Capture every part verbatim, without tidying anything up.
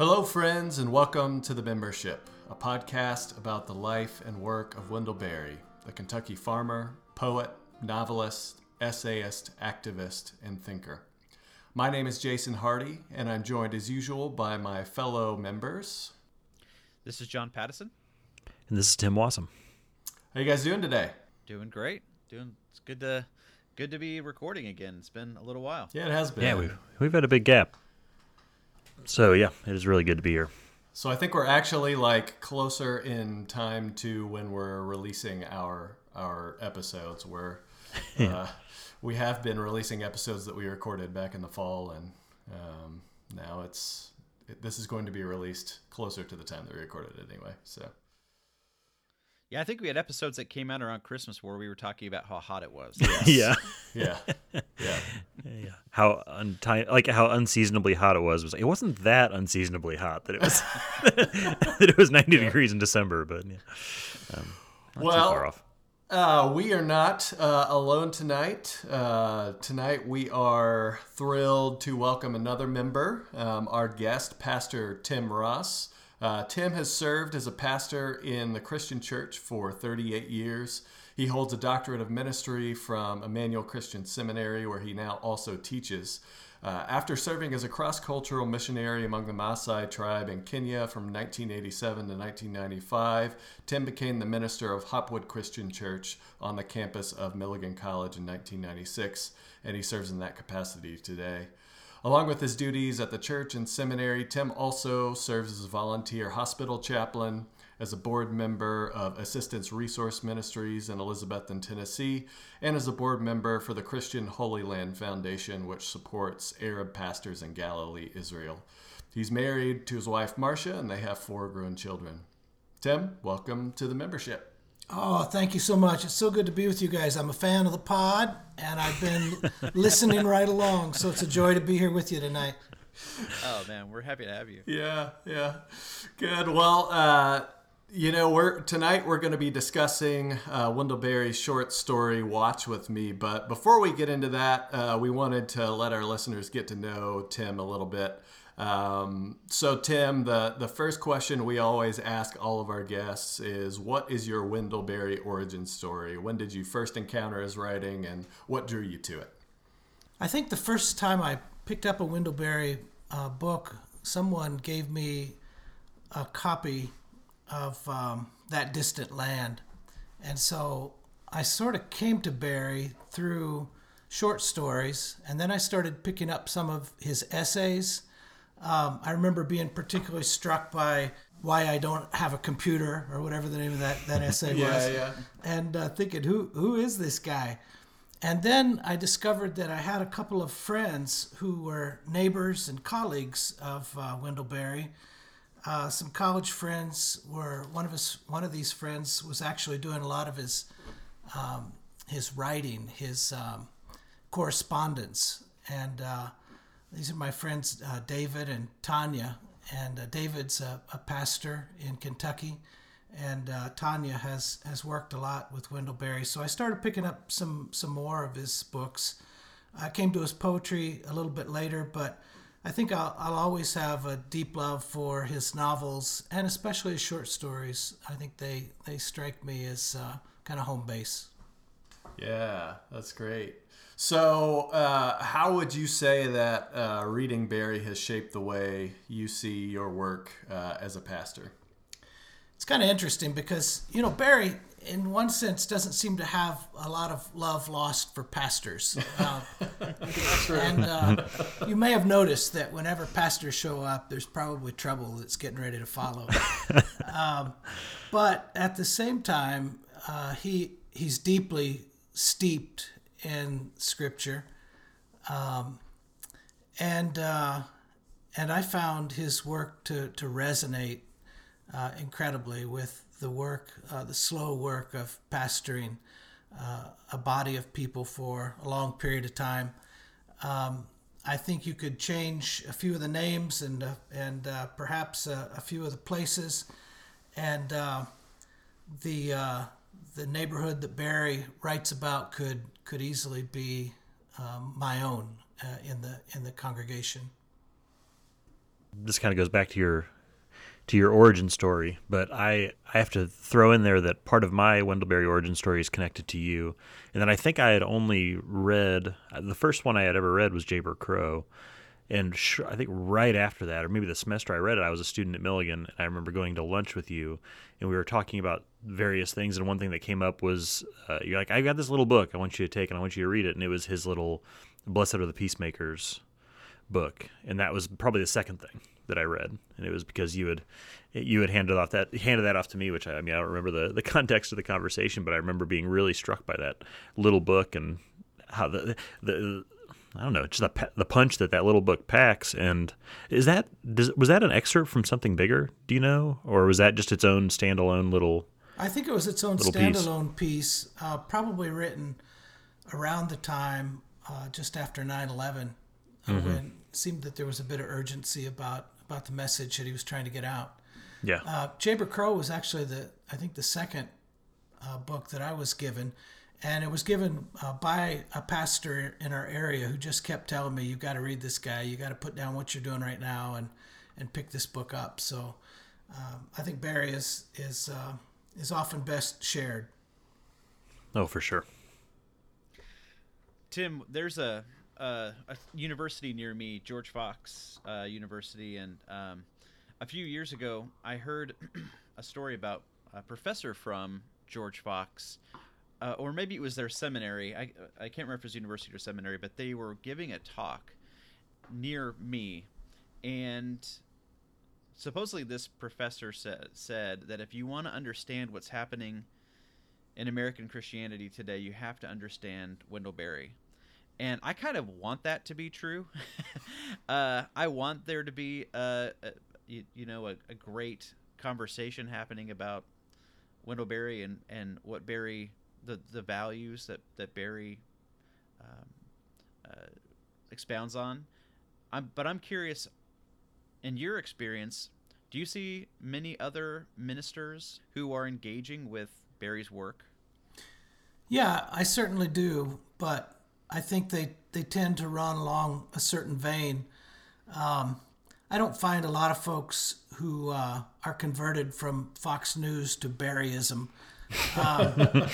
Hello, friends, and welcome to The Membership, a podcast about the life and work of Wendell Berry, the Kentucky farmer, poet, novelist, essayist, activist, and thinker. My name is Jason Hardy, and I'm joined as usual by my fellow members. This is John Pattison. And this is Tim Ross. How you guys doing today? Doing great. Doing. It's good to good to be recording again. It's been a little while. Yeah, it has been. Yeah, we've, we've had a big gap. So, yeah, it is really good to be here. So I think we're actually, like, closer in time to when we're releasing our our episodes. Where uh, yeah. We have been releasing episodes that we recorded back in the fall, and um, now it's it, this is going to be released closer to the time that we recorded it anyway. So, yeah, I think we had episodes that came out around Christmas where we were talking about how hot it was. Yes. yeah. Yeah. Yeah. Yeah. How unti- like how unseasonably hot it was. It wasn't that unseasonably hot that it was that it was ninety yeah. degrees in December, but yeah. Um, not well, too far off. Uh, we are not uh, alone tonight. Uh, tonight we are thrilled to welcome another member, um, our guest, Pastor Tim Ross. Uh, Tim has served as a pastor in the Christian Church for thirty-eight years. He holds a doctorate of ministry from Emmanuel Christian Seminary, where he now also teaches. Uh, after serving as a cross-cultural missionary among the Maasai tribe in Kenya from nineteen eighty-seven to nineteen ninety-five, Tim became the minister of Hopwood Christian Church on the campus of Milligan College in nineteen ninety-six, and he serves in that capacity today. Along with his duties at the church and seminary, Tim also serves as a volunteer hospital chaplain, as a board member of Assistance Resource Ministries in Elizabethton, Tennessee, and as a board member for the Christian Holy Land Foundation, which supports Arab pastors in Galilee, Israel. He's married to his wife, Marcia, and they have four grown children. Tim, welcome to The Membership. Oh, thank you so much. It's so good to be with you guys. I'm a fan of the pod, and I've been listening right along, so it's a joy to be here with you tonight. Oh, man, we're happy to have you. Yeah, yeah. Good. Well, uh, you know, we're tonight we're going to be discussing uh, Wendell Berry's short story, Watch With Me. But before we get into that, uh, we wanted to let our listeners get to know Tim a little bit. Um, so Tim, the, the first question we always ask all of our guests is, what is your Wendell Berry origin story? When did you first encounter his writing, and what drew you to it? I think the first time I picked up a Wendell Berry uh, book, someone gave me a copy of um, That Distant Land. And so I sort of came to Berry through short stories, and then I started picking up some of his essays. Um, I remember being particularly struck by Why I Don't Have a Computer, or whatever the name of that, that essay yeah, was, yeah. and uh, thinking, who who is this guy? And then I discovered that I had a couple of friends who were neighbors and colleagues of uh, Wendell Berry. Uh, some college friends were, one of his, one of these friends was actually doing a lot of his, um, his writing, his um, correspondence, and uh, these are my friends, uh, David and Tanya, and uh, David's a, a pastor in Kentucky, and uh, Tanya has, has worked a lot with Wendell Berry. So I started picking up some, some more of his books. I came to his poetry a little bit later, but I think I'll, I'll always have a deep love for his novels, and especially his short stories. I think they, they strike me as uh, kind of home base. Yeah, that's great. So uh, how would you say that uh, reading Berry has shaped the way you see your work uh, as a pastor? It's kind of interesting because, you know, Berry, in one sense, doesn't seem to have a lot of love lost for pastors. Uh, and uh, you may have noticed that whenever pastors show up, there's probably trouble that's getting ready to follow. um, but at the same time, uh, he he's deeply steeped in scripture, um, and uh, and I found his work to to resonate uh, incredibly with the work, uh, the slow work of pastoring uh, a body of people for a long period of time. Um, I think you could change a few of the names and uh, and uh, perhaps a, a few of the places, and uh, the uh, the neighborhood that Berry writes about could. could easily be um, my own uh, in the in the congregation. this kind of goes back to your to your origin story, but I, I have to throw in there that part of my Wendell Berry origin story is connected to you. And then I think I had only read, the first one I had ever read was Jayber Crow. And sh- I think right after that, or maybe the semester I read it, I was a student at Milligan, and I remember going to lunch with you, and we were talking about various things, and one thing that came up was, uh, you're like, I've got this little book I want you to take, and I want you to read it, and it was his little Blessed Are the Peacemakers book, and that was probably the second thing that I read, and it was because you had you had handed off that handed that off to me, which I, I mean, I don't remember the, the context of the conversation, but I remember being really struck by that little book and how the the I don't know, just the the punch that that little book packs. And is that does, was that an excerpt from something bigger? Do you know, or was that just its own standalone little? I think it was its own standalone piece, piece uh, probably written around the time uh, just after nine eleven, uh, mm-hmm. when it seemed that there was a bit of urgency about about the message that he was trying to get out. Yeah, uh, Jayber Crow was actually the I think the second uh, book that I was given. And it was given uh, by a pastor in our area who just kept telling me, you've got to read this guy. You got to put down what you're doing right now and, and pick this book up. So um, I think Berry is is, uh, is often best shared. Oh, for sure. Tim, there's a, a, a university near me, George Fox uh, University. And um, a few years ago, I heard a story about a professor from George Fox. Uh, or maybe it was their seminary. I I can't remember if it was university or seminary, but they were giving a talk near me, and supposedly this professor said said that if you want to understand what's happening in American Christianity today, you have to understand Wendell Berry. And I kind of want that to be true. uh, I want there to be a, a you, you know a, a great conversation happening about Wendell Berry and and what Berry. the the values that, that Berry um, uh, expounds on. I'm, but I'm curious, in your experience, do you see many other ministers who are engaging with Berry's work? Yeah, I certainly do, but I think they, they tend to run along a certain vein. Um, I don't find a lot of folks who uh, are converted from Fox News to Berryism. um,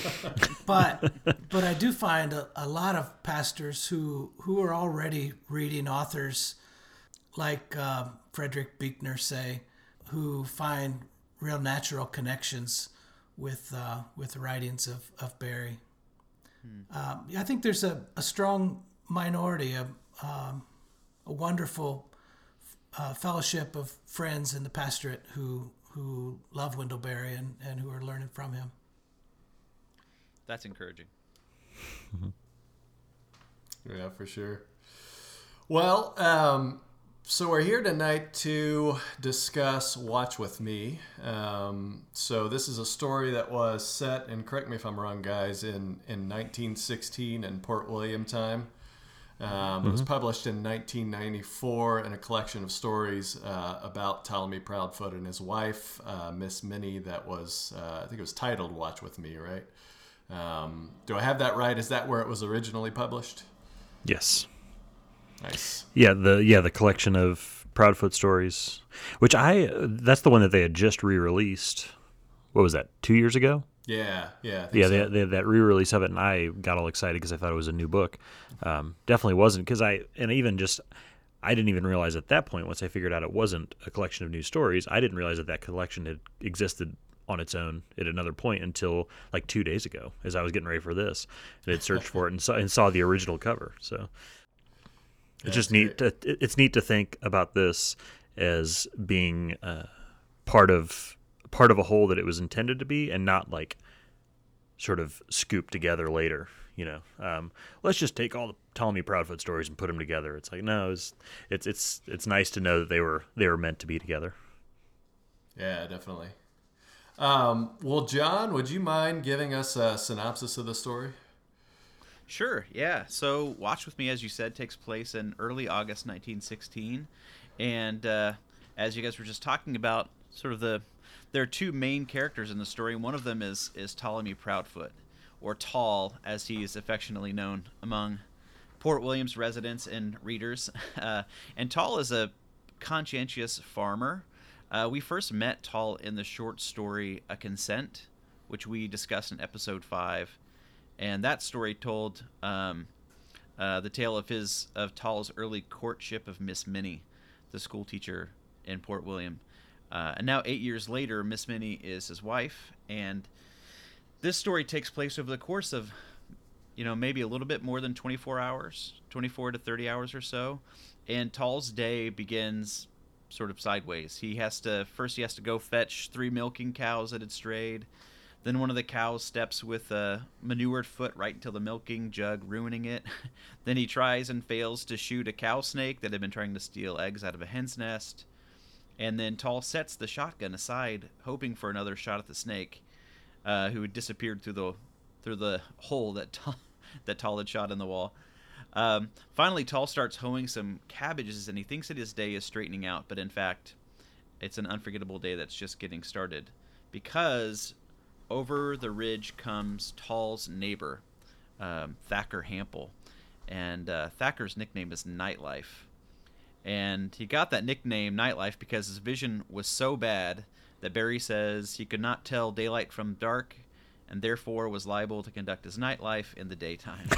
but but I do find a, a lot of pastors who who are already reading authors like uh, Frederick Buechner, say, who find real natural connections with uh, with the writings of of Berry. Hmm. Um, I think there's a, a strong minority of um, a wonderful uh, fellowship of friends in the pastorate who who love Wendell Berry and, and who are learning from him. That's encouraging. Mm-hmm. Yeah, for sure. Well, um, so we're here tonight to discuss Watch With Me. Um, so this is a story that was set, and correct me if I'm wrong, guys, in, in nineteen sixteen in Port William time. Um, mm-hmm. It was published in nineteen ninety-four in a collection of stories uh, about Ptolemy Proudfoot and his wife, uh, Miss Minnie, that was, uh, I think it was titled Watch With Me, right? Um, do I have that right? Is that where it was originally published? Yes. Nice. Yeah, the yeah the collection of Proudfoot stories, which I that's the one that they had just re-released. What was that? Two years ago? Yeah, yeah. I think yeah, so. they, they had that re-release of it, and I got all excited because I thought it was a new book. Um, definitely wasn't, because I and even just I didn't even realize at that point, once I figured out it wasn't a collection of new stories, I didn't realize that that collection had existed on its own at another point until like two days ago, as I was getting ready for this, and had searched for it and saw, and saw the original cover. So it's That's just neat. To, it's neat to think about this as being uh, part of part of a whole that it was intended to be, and not like sort of scooped together later. You know, um, let's just take all the Ptolemy Proudfoot stories and put them together. It's like no, it's it's it's it's nice to know that they were they were meant to be together. Yeah, definitely. Um, well, John, would you mind giving us a synopsis of the story? Sure, yeah. So Watch With Me, as you said, takes place in early August nineteen sixteen. And uh, as you guys were just talking about, sort of the there are two main characters in the story. One of them is, is Ptolemy Proudfoot, or Tall, as he is affectionately known among Port William's residents and readers. Uh, and Tall is a conscientious farmer. Uh, we first met Tal in the short story A Consent, which we discussed in episode five. And that story told um, uh, the tale of his of Tal's early courtship of Miss Minnie, the school teacher in Port William. Uh, and now eight years later, Miss Minnie is his wife. And this story takes place over the course of, you know, maybe a little bit more than twenty-four hours, twenty-four to thirty hours or so. And Tal's day begins sort of sideways. He has to, first he has to go fetch three milking cows that had strayed. Then one of the cows steps with a manured foot right into the milking jug, ruining it. Then he tries and fails to shoot a cow snake that had been trying to steal eggs out of a hen's nest. And then Tal sets the shotgun aside, hoping for another shot at the snake, uh, who had disappeared through the through the hole that Tal, that Tal had shot in the wall. Um, finally, Tal starts hoeing some cabbages, and he thinks that his day is straightening out. But in fact, it's an unforgettable day that's just getting started, because over the ridge comes Tal's neighbor, um, Thacker Hample. And uh, Thacker's nickname is Nightlife. And he got that nickname, Nightlife, because his vision was so bad that Berry says he could not tell daylight from dark and therefore was liable to conduct his nightlife in the daytime.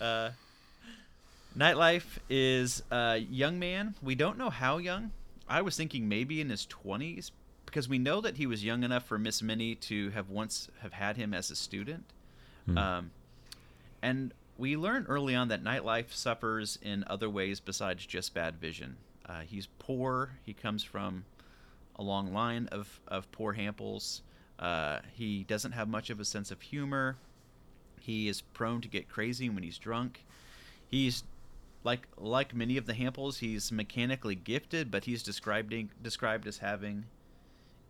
uh, nightlife is a young man. We don't know how young. I was thinking maybe in his twenties, because we know that he was young enough for Miss Minnie to have once have had him as a student. Hmm. Um, and we learn early on that Nightlife suffers in other ways besides just bad vision. Uh, he's poor. He comes from a long line of, of poor Hamples. Uh, he doesn't have much of a sense of humor. He is prone to get crazy when he's drunk. He's like like many of the Hamples, he's mechanically gifted, but he's described described as having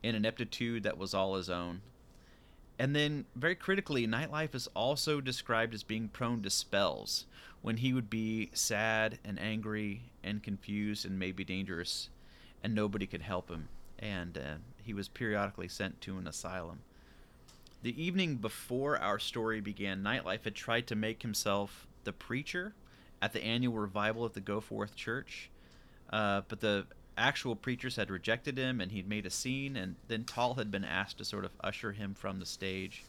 an ineptitude that was all his own. And then, very critically, Nightlife is also described as being prone to spells, when he would be sad and angry and confused and maybe dangerous, and nobody could help him. And uh, he was periodically sent to an asylum. The evening before our story began, Nightlife had tried to make himself the preacher at the annual revival at the Goforth Church, uh, but the actual preachers had rejected him, and he'd made a scene, and then Tal had been asked to sort of usher him from the stage.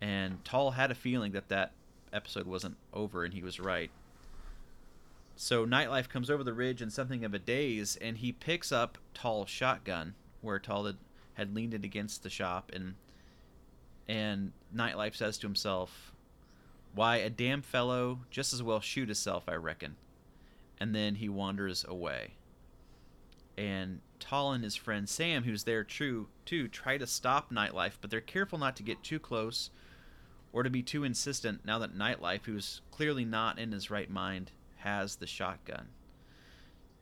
And Tal had a feeling that that episode wasn't over, and he was right. So Nightlife comes over the ridge in something of a daze, and he picks up Tal's shotgun, where Tal had, had leaned it against the shop, and and Nightlife says to himself, "Why, a damn fellow just as well shoot himself, I reckon." And then he wanders away. And Tal and his friend Sam, who's there too, too, try to stop Nightlife, but they're careful not to get too close or to be too insistent now that Nightlife, who's clearly not in his right mind, has the shotgun.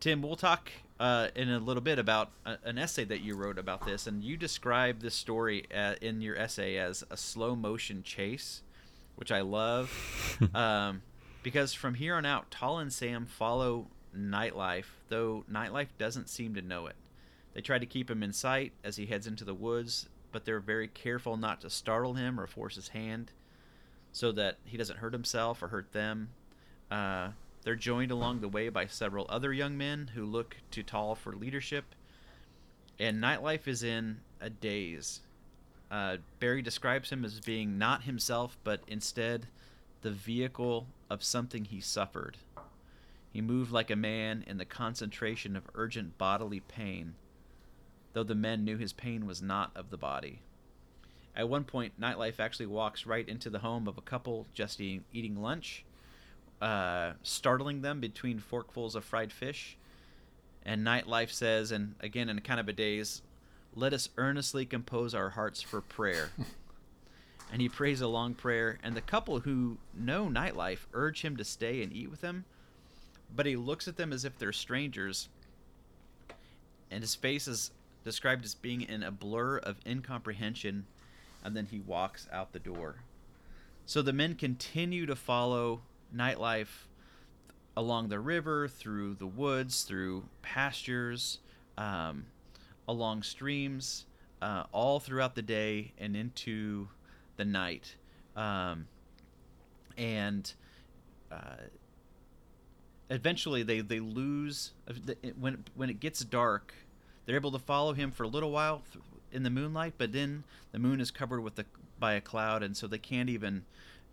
Tim, we'll talk uh, in a little bit about a, an essay that you wrote about this, and you describe this story uh, in your essay as a slow-motion chase, which I love, um, because from here on out, Tal and Sam follow Nightlife, though Nightlife doesn't seem to know it. They try to keep him in sight as he heads into the woods, but they're very careful not to startle him or force his hand so that he doesn't hurt himself or hurt them. Uh, they're joined along the way by several other young men who look to Tal for leadership, and Nightlife is in a daze. Uh, Berry describes him as being not himself, but instead the vehicle of something he suffered. He moved like a man in the concentration of urgent bodily pain, though the men knew his pain was not of the body. At one point, Nightlife actually walks right into the home of a couple just eating, eating lunch, uh, startling them between forkfuls of fried fish. And Nightlife says, and again in kind of a daze, "Let us earnestly compose our hearts for prayer." And he prays a long prayer, and the couple who know Nightlife urge him to stay and eat with them, but he looks at them as if they're strangers, and his face is described as being in a blur of incomprehension, and then he walks out the door. So the men continue to follow Nightlife along the river, through the woods, through pastures, um, along streams, uh, all throughout the day and into the night. Um, and... Uh, eventually they, they lose when when it gets dark. They're able to follow him for a little while in the moonlight, but then the moon is covered with the by a cloud, and so they can't even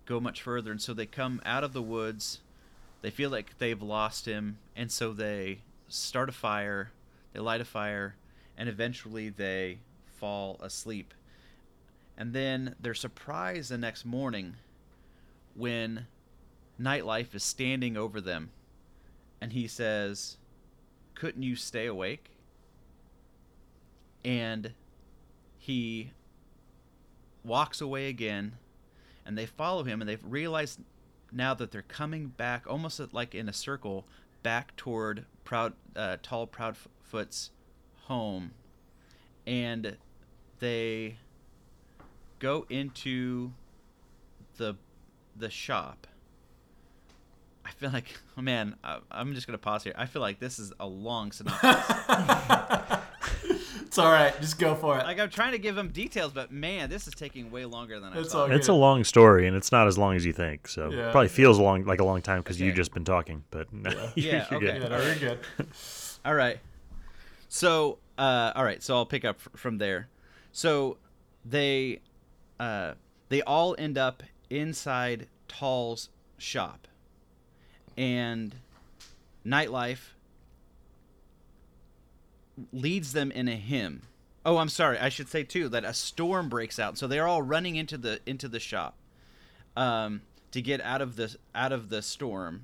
go much further. And so they come out of the woods. They feel like they've lost him, and so they start a fire. They light a fire, and eventually they fall asleep. And then they're surprised the next morning when Nightlife is standing over them, and he says, "Couldn't you stay awake?" And he walks away again, and they follow him, and they've realized now that they're coming back, almost like in a circle, back toward Proud, uh, Tall Proudfoot's home. And they go into the the shop. I feel like, oh man, I, I'm just going to pause here. I feel like this is a long synopsis. It's all right. Just go for it. Like, I'm trying to give them details, but man, this is taking way longer than I it's thought. It's a long story, and it's not as long as you think. So yeah. It probably feels long, like a long time because okay. You've just been talking. But no, yeah, you're, yeah you're okay. Good. Yeah, no, you're good. All right. So, uh, all right. So I'll pick up from there. So they, uh, they all end up inside Tall's shop, and Nightlife leads them in a hymn. Oh, I'm sorry. I should say too that a storm breaks out, so they're all running into the into the shop um, to get out of the out of the storm.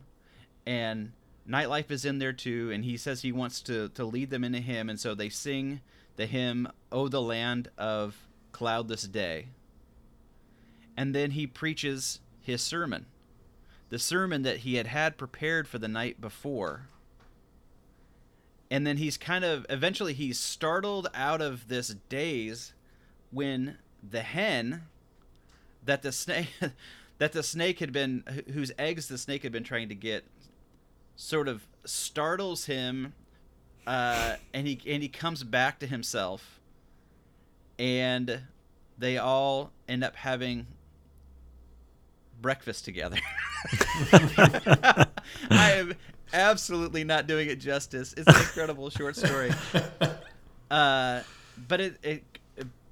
And Nightlife is in there too, and he says he wants to to lead them in a hymn, and so they sing the hymn "Oh, the Land of Cloudless Day." And then he preaches his sermon, the sermon that he had had prepared for the night before. And then he's kind of, eventually he's startled out of this daze when the hen that the snake, that the snake had been, whose eggs the snake had been trying to get, sort of startles him, uh, and he and he comes back to himself, and they all end up having breakfast together. I am absolutely not doing it justice. It's an incredible short story, uh, but it, it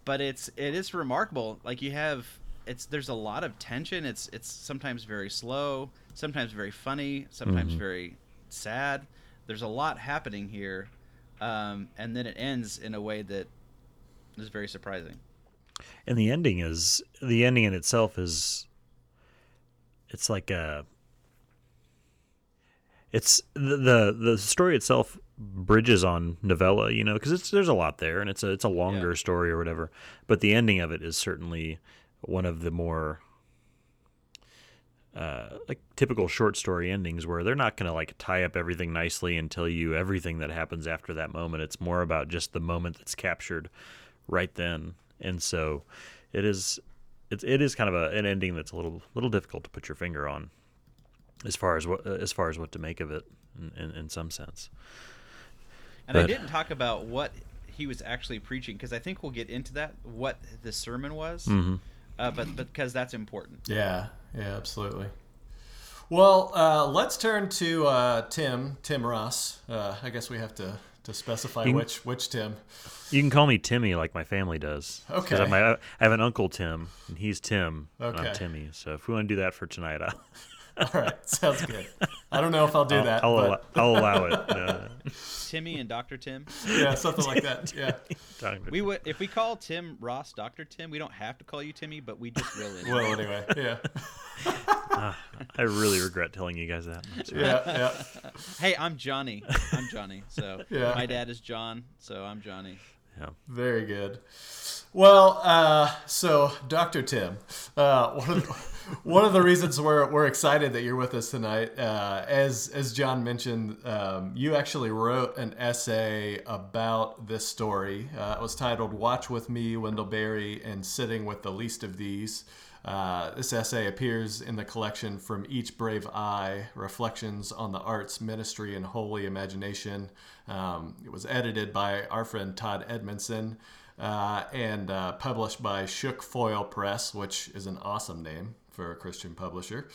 but it's it is remarkable. Like you have, it's there's a lot of tension. It's it's sometimes very slow, sometimes very funny, sometimes mm-hmm. very sad. There's a lot happening here, um, and then it ends in a way that is very surprising. And the ending is the ending in itself is it's like a. It's the, the the story itself bridges on novella, you know, because it's there's a lot there, and it's a it's a longer yeah. story or whatever. But the ending of it is certainly one of the more uh, like typical short story endings, where they're not going to like tie up everything nicely and tell you everything that happens after that moment. It's more about just the moment that's captured right then, and so it is it it is kind of a, an ending that's a little little difficult to put your finger on. As far as what, as far as what to make of it, in, in, in some sense. And but, I didn't talk about what he was actually preaching, because I think we'll get into that, what the sermon was, mm-hmm. uh, but because that's important. Yeah, yeah, absolutely. Well, uh, let's turn to uh, Tim, Tim Ross. Uh, I guess we have to, to specify can, which which Tim. You can call me Timmy, like my family does. Okay. I, my, I have an uncle Tim, and he's Tim, okay. and I'm Timmy. So if we want to do that for tonight, I'll... All right, sounds good. I don't know if I'll do I'll, that. I'll, but... I'll allow it. No. Timmy and Doctor Tim. Yeah, something like that. Yeah. Doctor We would if we call Tim Ross Doctor Tim. We don't have to call you Timmy, but we just will. Anyway. Well, anyway, yeah. uh, I really regret telling you guys that. Much. Yeah, yeah. Hey, I'm Johnny. I'm Johnny. So yeah. My dad is John. So I'm Johnny. Yeah. Very good. Well, uh, so Doctor Tim, uh, one of the, one of the reasons we're we're excited that you're with us tonight, uh, as as John mentioned, um, you actually wrote an essay about this story. Uh, it was titled "Watch With Me, Wendell Berry, and Sitting with the Least of These." Uh, this essay appears in the collection From Each Brave Eye, Reflections on the Arts, Ministry, and Holy Imagination. Um, it was edited by our friend Todd Edmondson. uh, and uh, published by Shook Foil Press, which is an awesome name for a Christian publisher.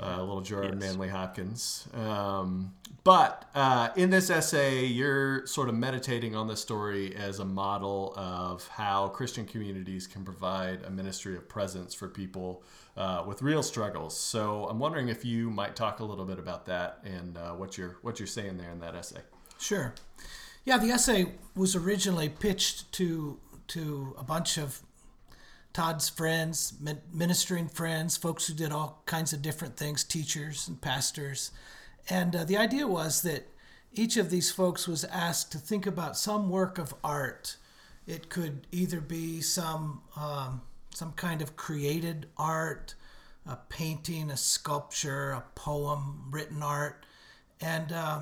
Uh, little Jordan yes. Manley Hopkins. Um, but uh, in this essay, you're sort of meditating on this story as a model of how Christian communities can provide a ministry of presence for people uh, with real struggles. So I'm wondering if you might talk a little bit about that and uh, what you're what you're saying there in that essay. Sure. Yeah, the essay was originally pitched to to a bunch of Todd's friends, ministering friends, folks who did all kinds of different things, teachers and pastors. And uh, the idea was that each of these folks was asked to think about some work of art. It could either be some um, some kind of created art, a painting, a sculpture, a poem, written art. And, uh,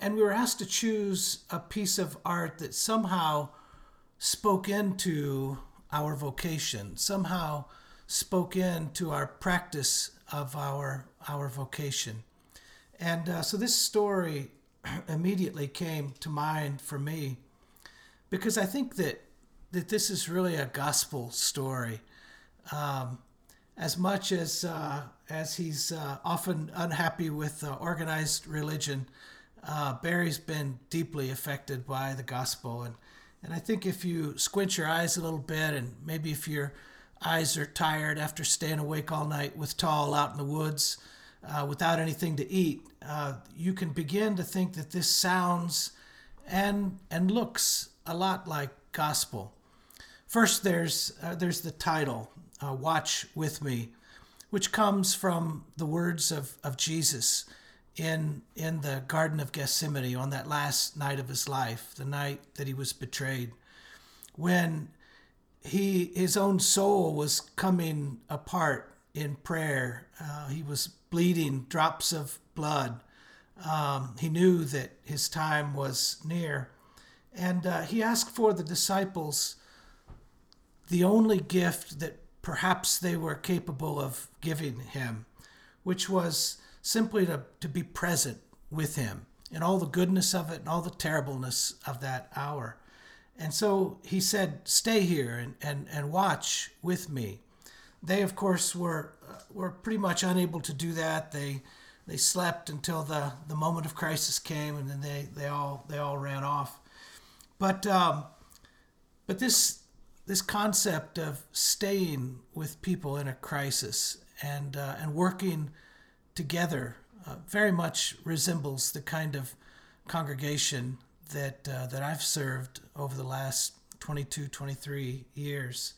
and we were asked to choose a piece of art that somehow spoke into our vocation, somehow spoke into our practice of our our vocation. And uh, so this story immediately came to mind for me, because I think that, that this is really a gospel story. Um, as much as, uh, as he's uh, often unhappy with uh, organized religion, uh, Berry's been deeply affected by the gospel. And And I think if you squint your eyes a little bit, and maybe if your eyes are tired after staying awake all night with Tal out in the woods uh, without anything to eat, uh, you can begin to think that this sounds and and looks a lot like gospel. First, there's uh, there's the title, uh, Watch With Me, which comes from the words of, of Jesus in in the Garden of Gethsemane on that last night of his life, the night that he was betrayed, when he his own soul was coming apart in prayer. Uh, he was bleeding drops of blood. Um, he knew that his time was near. And uh, he asked for the disciples the only gift that perhaps they were capable of giving him, which was simply to, to be present with him and all the goodness of it and all the terribleness of that hour. And so he said, stay here and, and, and watch with me. They, of course, were uh, were pretty much unable to do that. They they slept until the, the moment of crisis came, and then they, they all they all ran off. But um, but this this concept of staying with people in a crisis and uh, and working together uh, very much resembles the kind of congregation that uh, that I've served over the last twenty-two, twenty-three years.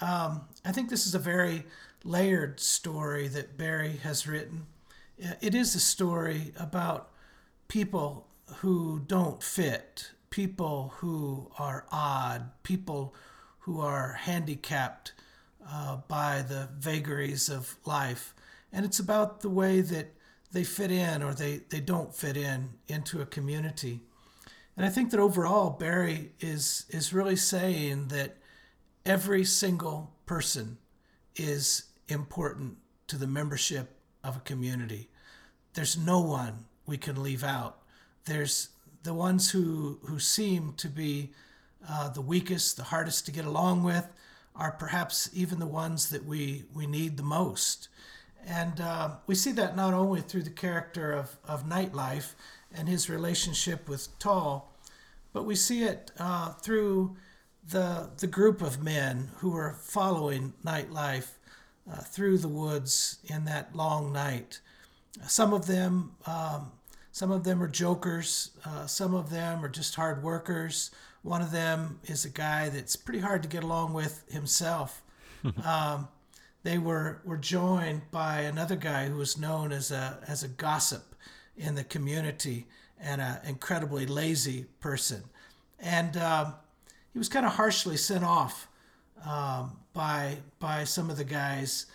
Um, I think this is a very layered story that Berry has written. It is a story about people who don't fit, people who are odd, people who are handicapped uh, by the vagaries of life. And it's about the way that they fit in or they, they don't fit in into a community. And I think that overall, Berry is, is really saying that every single person is important to the membership of a community. There's no one we can leave out. There's the ones who, who seem to be uh, the weakest, the hardest to get along with, are perhaps even the ones that we, we need the most. And uh, we see that not only through the character of, of Nightlife and his relationship with Tal, but we see it uh, through the the group of men who are following Nightlife uh, through the woods in that long night. Some of them, um, some of them are jokers. Uh, some of them are just hard workers. One of them is a guy that's pretty hard to get along with himself. Um, They were, were joined by another guy who was known as a as a gossip in the community and an incredibly lazy person. And um, he was kind of harshly sent off um, by by some of the guys.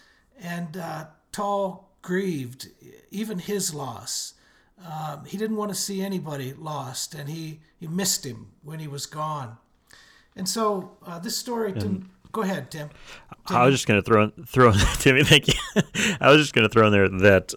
And uh, Tal grieved even his loss. Um, he didn't want to see anybody lost, and he, he missed him when he was gone. And so uh, this story... Yeah. To, Go ahead, Tim. Tim. I was just going to throw in, throw in, Timmy, thank you. I was just going to throw in there that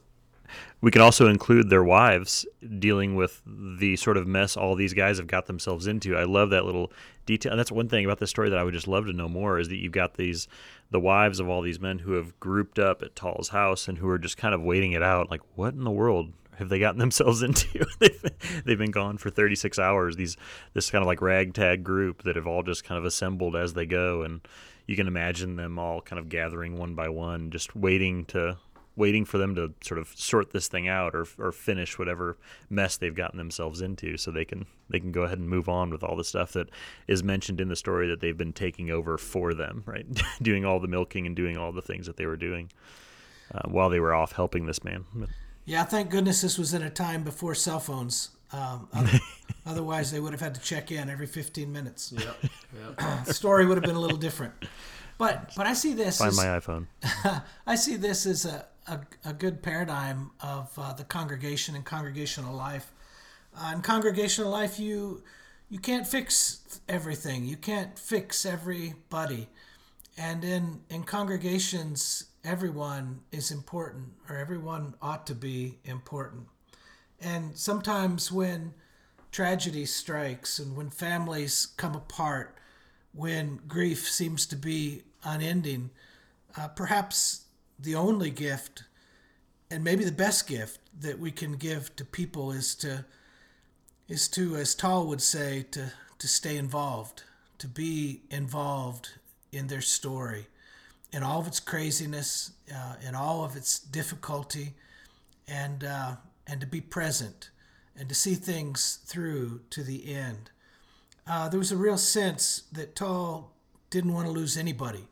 We can also include their wives dealing with the sort of mess all these guys have got themselves into. I love that little detail. And that's one thing about this story that I would just love to know more, is that you've got these the wives of all these men who have grouped up at Tall's house and who are just kind of waiting it out. Like, what in the world have they gotten themselves into? they've, they've been gone for thirty-six hours. These this kind of like ragtag group that have all just kind of assembled as they go. And you can imagine them all kind of gathering one by one, just waiting to... waiting for them to sort of sort this thing out or or finish whatever mess they've gotten themselves into, so they can they can go ahead and move on with all the stuff that is mentioned in the story that they've been taking over for them, right? Doing all the milking and doing all the things that they were doing uh, while they were off helping this man. Yeah, thank goodness this was in a time before cell phones. Um, other, otherwise, they would have had to check in every fifteen minutes. Yeah, yep. The story would have been a little different. But but I see this Find as... my iPhone. I see this as a... A, a good paradigm of uh, the congregation and congregational life. Uh, in congregational life, you you can't fix everything. You can't fix everybody. And in, in congregations, everyone is important, or everyone ought to be important. And sometimes when tragedy strikes and when families come apart, when grief seems to be unending, uh, perhaps... the only gift, and maybe the best gift that we can give to people is to, is to, as Tal would say, to, to stay involved, to be involved in their story, in all of its craziness, uh, in all of its difficulty, and uh, and to be present, and to see things through to the end. Uh, there was a real sense that Tal didn't want to lose anybody.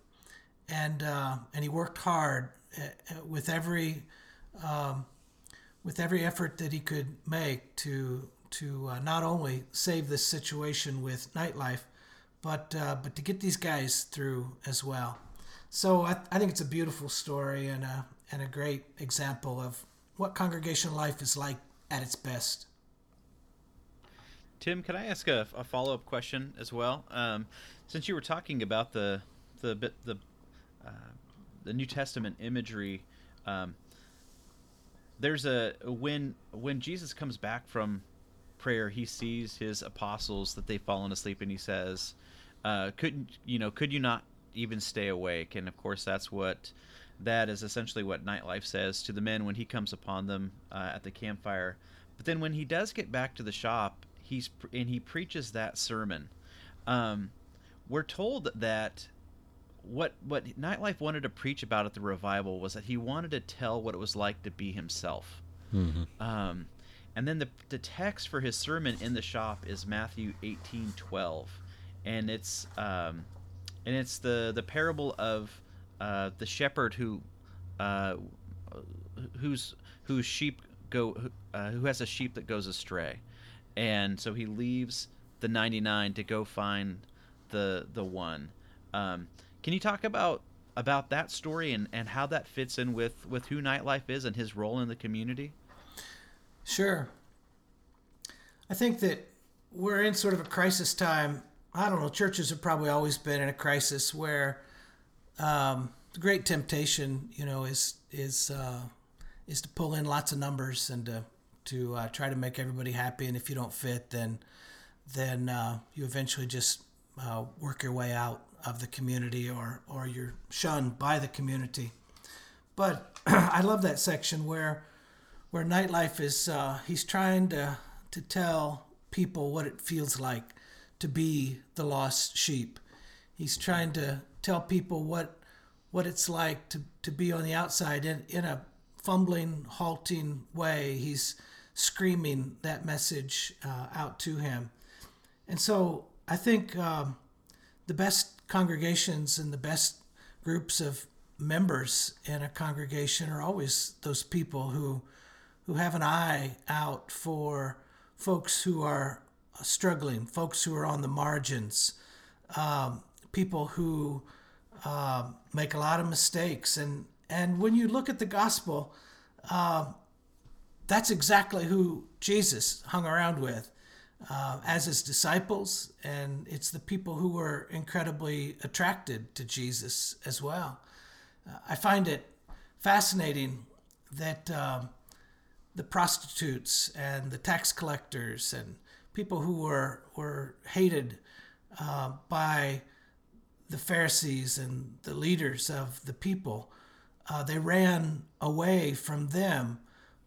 And uh, and he worked hard with every um, with every effort that he could make to to uh, not only save this situation with nightlife, but uh, but to get these guys through as well. So I, I think it's a beautiful story and a and a great example of what congregational life is like at its best. Tim, can I ask a, a follow up question as well? Um, since you were talking about the the the Uh, the New Testament imagery, um, there's a when when Jesus comes back from prayer, he sees his apostles that they've fallen asleep, and he says, uh, "Couldn't you know? Could you not even stay awake?" And of course, that's what that is essentially what nightlife says to the men when he comes upon them uh, at the campfire. But then when he does get back to the shop, he's and he preaches that sermon. Um, we're told that. What what nightlife wanted to preach about at the revival was that he wanted to tell what it was like to be himself. Mm-hmm. Um, and then the the text for his sermon in the shop is Matthew eighteen twelve, and it's um, and it's the, the parable of uh, the shepherd who uh, whose whose sheep go uh, who has a sheep that goes astray, and so he leaves the ninety-nine to go find the the one. Um, Can you talk about about that story and, and how that fits in with, with who nightlife is and his role in the community? Sure. I think that we're in sort of a crisis time. I don't know, churches have probably always been in a crisis where um, the great temptation, you know, is is uh, is to pull in lots of numbers and to to uh, try to make everybody happy. And if you don't fit, then then uh, you eventually just uh, work your way out of the community, or or you're shunned by the community. But I love that section where where nightlife is uh, he's trying to to tell people what it feels like to be the lost sheep. He's trying to tell people what what it's like to, to be on the outside in, in a fumbling, halting way. He's screaming that message uh, out to him. And so I think um, the best congregations and the best groups of members in a congregation are always those people who who have an eye out for folks who are struggling, folks who are on the margins, um, people who uh, make a lot of mistakes. And, and when you look at the gospel, uh, that's exactly who Jesus hung around with. Uh, as his disciples, and it's the people who were incredibly attracted to Jesus as well. Uh, I find it fascinating that uh, the prostitutes and the tax collectors and people who were were hated uh, by the Pharisees and the leaders of the people. Uh, they ran away from them,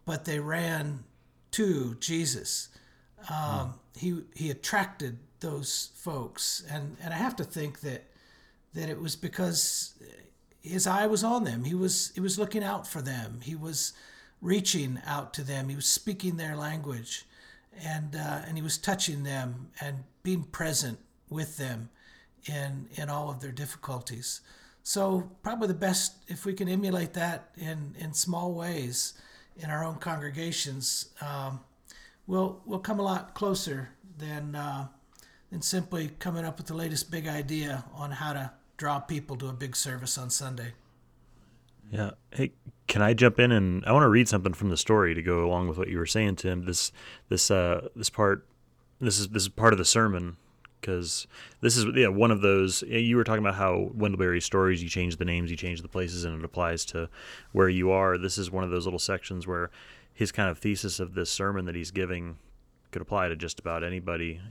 but they ran to Jesus. Um, he he attracted those folks, and, and I have to think that that it was because his eye was on them. He was he was looking out for them. He was reaching out to them. He was speaking their language, and uh, and he was touching them and being present with them in in all of their difficulties. So probably the best, if we can emulate that in, in small ways in our own congregations, um, we'll we'll come a lot closer than uh, than simply coming up with the latest big idea on how to draw people to a big service on Sunday. Yeah. Hey, can I jump in? And I want to read something from the story to go along with what you were saying, Tim. This this uh this part this is this is part of the sermon. Because this is yeah one of those, you were talking about how Wendell Berry's stories, you change the names, you change the places, and it applies to where you are. This is one of those little sections where his kind of thesis of this sermon that he's giving could apply to just about anybody,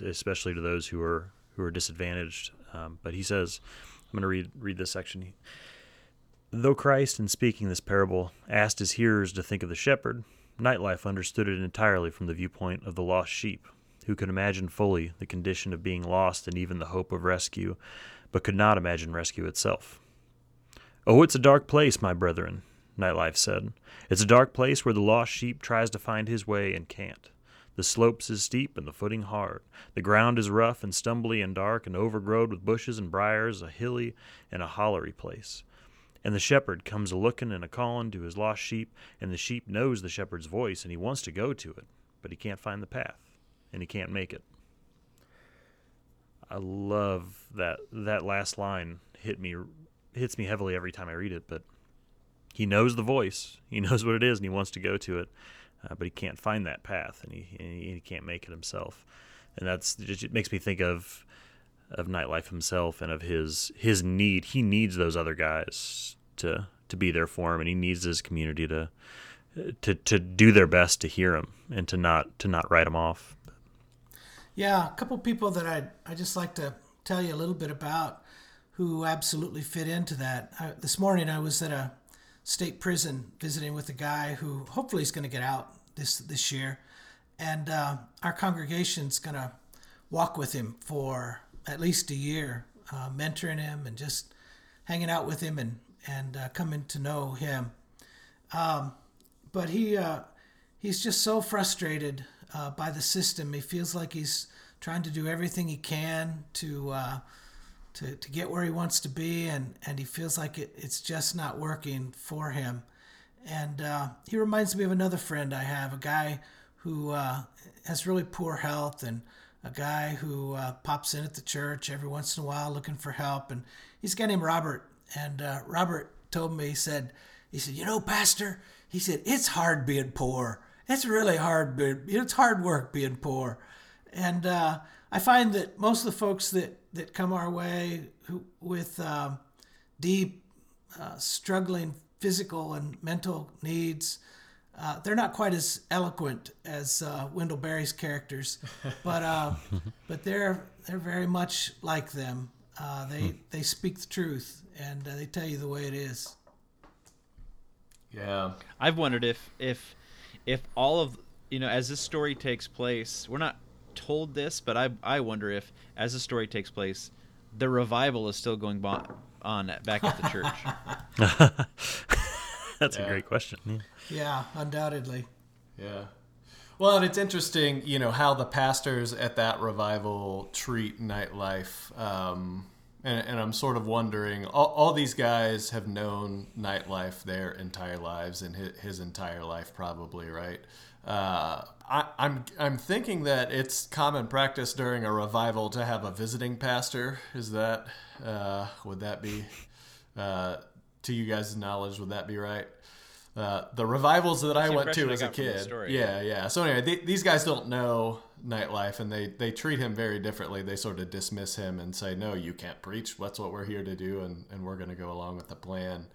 especially to those who are who are disadvantaged. Um, but he says, I'm going to read read this section. Though Christ, in speaking this parable, asked his hearers to think of the shepherd, nightlife understood it entirely from the viewpoint of the lost sheep, who could imagine fully the condition of being lost and even the hope of rescue, but could not imagine rescue itself. "Oh, it's a dark place, my brethren," Nightlife said. "It's a dark place where the lost sheep tries to find his way and can't. The slopes is steep and the footing hard. The ground is rough and stumbly and dark and overgrown with bushes and briars, a hilly and a hollery place. And the shepherd comes a-looking and a-calling to his lost sheep, and the sheep knows the shepherd's voice, and he wants to go to it, but he can't find the path. And he can't make it." I love that that last line hit me hits me heavily every time I read it, but he knows the voice. He knows what it is, and he wants to go to it, uh, but he can't find that path, and he, and he he can't make it himself. And that's just, it makes me think of of Nightlife himself and of his his need. He needs those other guys to to be there for him, and he needs his community to to to do their best to hear him and to not to not write him off. Yeah, a couple people that I I just like to tell you a little bit about who absolutely fit into that. I, this morning I was at a state prison visiting with a guy who hopefully is going to get out this this year, and uh, our congregation's going to walk with him for at least a year, uh, mentoring him and just hanging out with him and and uh, coming to know him. Um, but he uh, he's just so frustrated Uh, by the system. He feels like he's trying to do everything he can to uh, to to get where he wants to be, and, and he feels like it, it's just not working for him. And uh, he reminds me of another friend I have, a guy who uh, has really poor health, and a guy who uh, pops in at the church every once in a while looking for help. And he's a guy named Robert. And uh, Robert told me, he said, he said, "You know, Pastor," he said, "it's hard being poor. It's really hard. It's hard work being poor." And uh, I find that most of the folks that, that come our way who, with um, deep, uh, struggling physical and mental needs, uh, they're not quite as eloquent as uh, Wendell Berry's characters, but uh, but they're they're very much like them. Uh, they hmm. they speak the truth, and uh, they tell you the way it is. Yeah, I've wondered if if. If all of, you know, as this story takes place, we're not told this, but I I wonder if, as the story takes place, the revival is still going bon- on back at the church. That's yeah. a great question. Yeah. yeah, undoubtedly. Yeah. Well, and it's interesting, you know, how the pastors at that revival treat Nightlife. Um, and, and I'm sort of wondering, all, all these guys have known Nightlife their entire lives, and his, his entire life probably, right? Uh, I, I'm I'm thinking that it's common practice during a revival to have a visiting pastor. Is that, uh, would that be, uh, to you guys' knowledge, would that be right? Uh, the revivals that I went to as a kid. Story, yeah, right? yeah. So anyway, th- these guys don't know Nightlife, and they, they treat him very differently. They sort of dismiss him and say, "No, you can't preach. That's what we're here to do, and, and we're going to go along with the plan."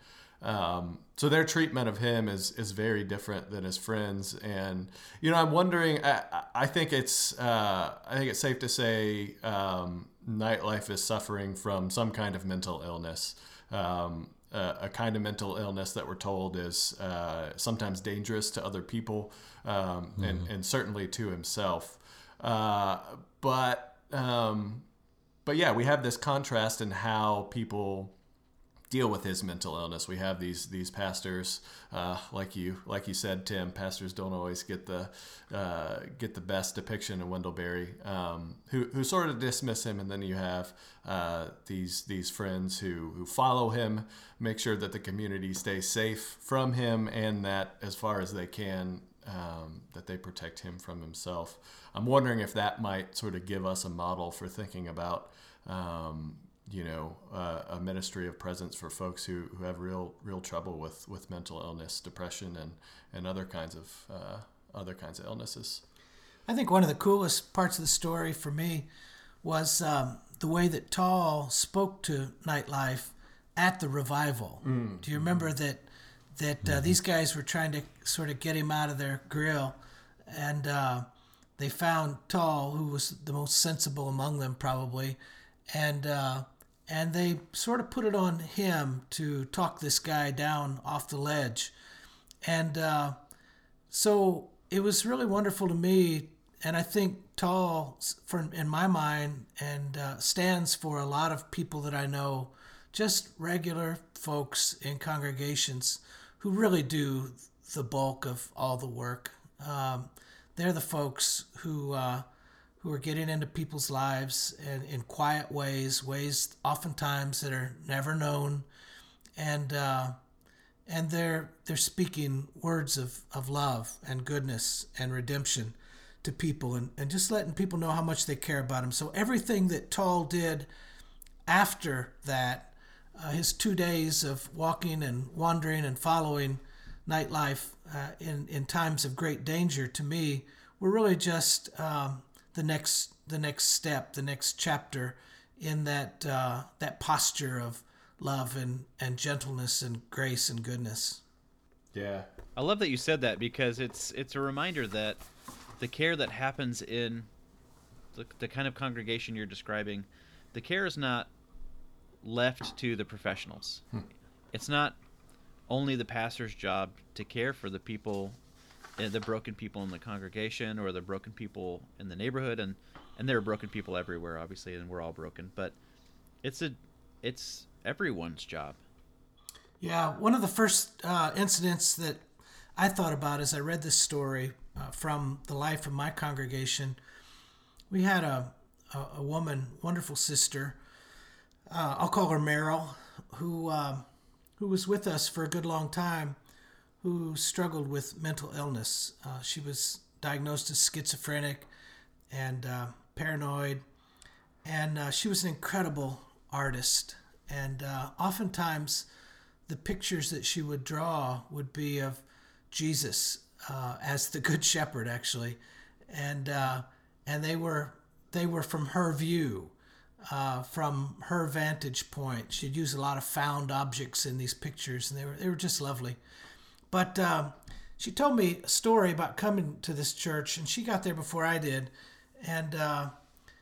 Um, so their treatment of him is is very different than his friends. And, you know, I'm wondering, I, I think it's uh, I think it's safe to say um, nightlife is suffering from some kind of mental illness, um, a, a kind of mental illness that we're told is uh, sometimes dangerous to other people, um, mm-hmm. and, and certainly to himself. Uh, but um, but, yeah, we have this contrast in how people deal with his mental illness. We have these these pastors, uh, like you like you said, Tim. Pastors don't always get the uh, get the best depiction of Wendell Berry, um, who who sort of dismiss him, and then you have uh, these these friends who who follow him, make sure that the community stays safe from him, and that as far as they can, um, that they protect him from himself. I'm wondering if that might sort of give us a model for thinking about. Um, you know, uh, a ministry of presence for folks who, who have real, real trouble with, with mental illness, depression, and, and other kinds of, uh, other kinds of illnesses. I think one of the coolest parts of the story for me was, um, the way that Tall spoke to nightlife at the revival. Mm. Do you remember that, that, uh, mm-hmm. these guys were trying to sort of get him out of their grill, and, uh, they found Tall, who was the most sensible among them probably. And, uh, And they sort of put it on him to talk this guy down off the ledge. And uh, so it was really wonderful to me. And I think Tall, for, in my mind, and uh, stands for a lot of people that I know, just regular folks in congregations who really do the bulk of all the work. Um, they're the folks who... Uh, who are getting into people's lives and in quiet ways, ways oftentimes that are never known. And uh, and they're they're speaking words of, of love and goodness and redemption to people, and, and just letting people know how much they care about them. So everything that Tall did after that, uh, his two days of walking and wandering and following nightlife uh, in, in times of great danger, to me, were really just... Um, the next the next step, the next chapter in that uh, that posture of love and, and gentleness and grace and goodness. Yeah. I love that you said that, because it's it's a reminder that the care that happens in the, the kind of congregation you're describing, the care is not left to the professionals. Hmm. It's not only the pastor's job to care for the people, the broken people in the congregation or the broken people in the neighborhood, and and there are broken people everywhere, obviously, and we're all broken, but it's a it's everyone's job. Yeah, one of the first uh, incidents that I thought about as I read this story uh, from the life of my congregation, we had a a, a woman, wonderful sister, uh, I'll call her Merrill, who um, who was with us for a good long time, who struggled with mental illness. Uh, she was diagnosed as schizophrenic and uh, paranoid, and uh, she was an incredible artist. And uh, oftentimes the pictures that she would draw would be of Jesus uh, as the Good Shepherd, actually. And uh, and they were, they were from her view, uh, from her vantage point. She'd use a lot of found objects in these pictures, and they were, they were just lovely. But um, she told me a story about coming to this church, and she got there before I did. And uh,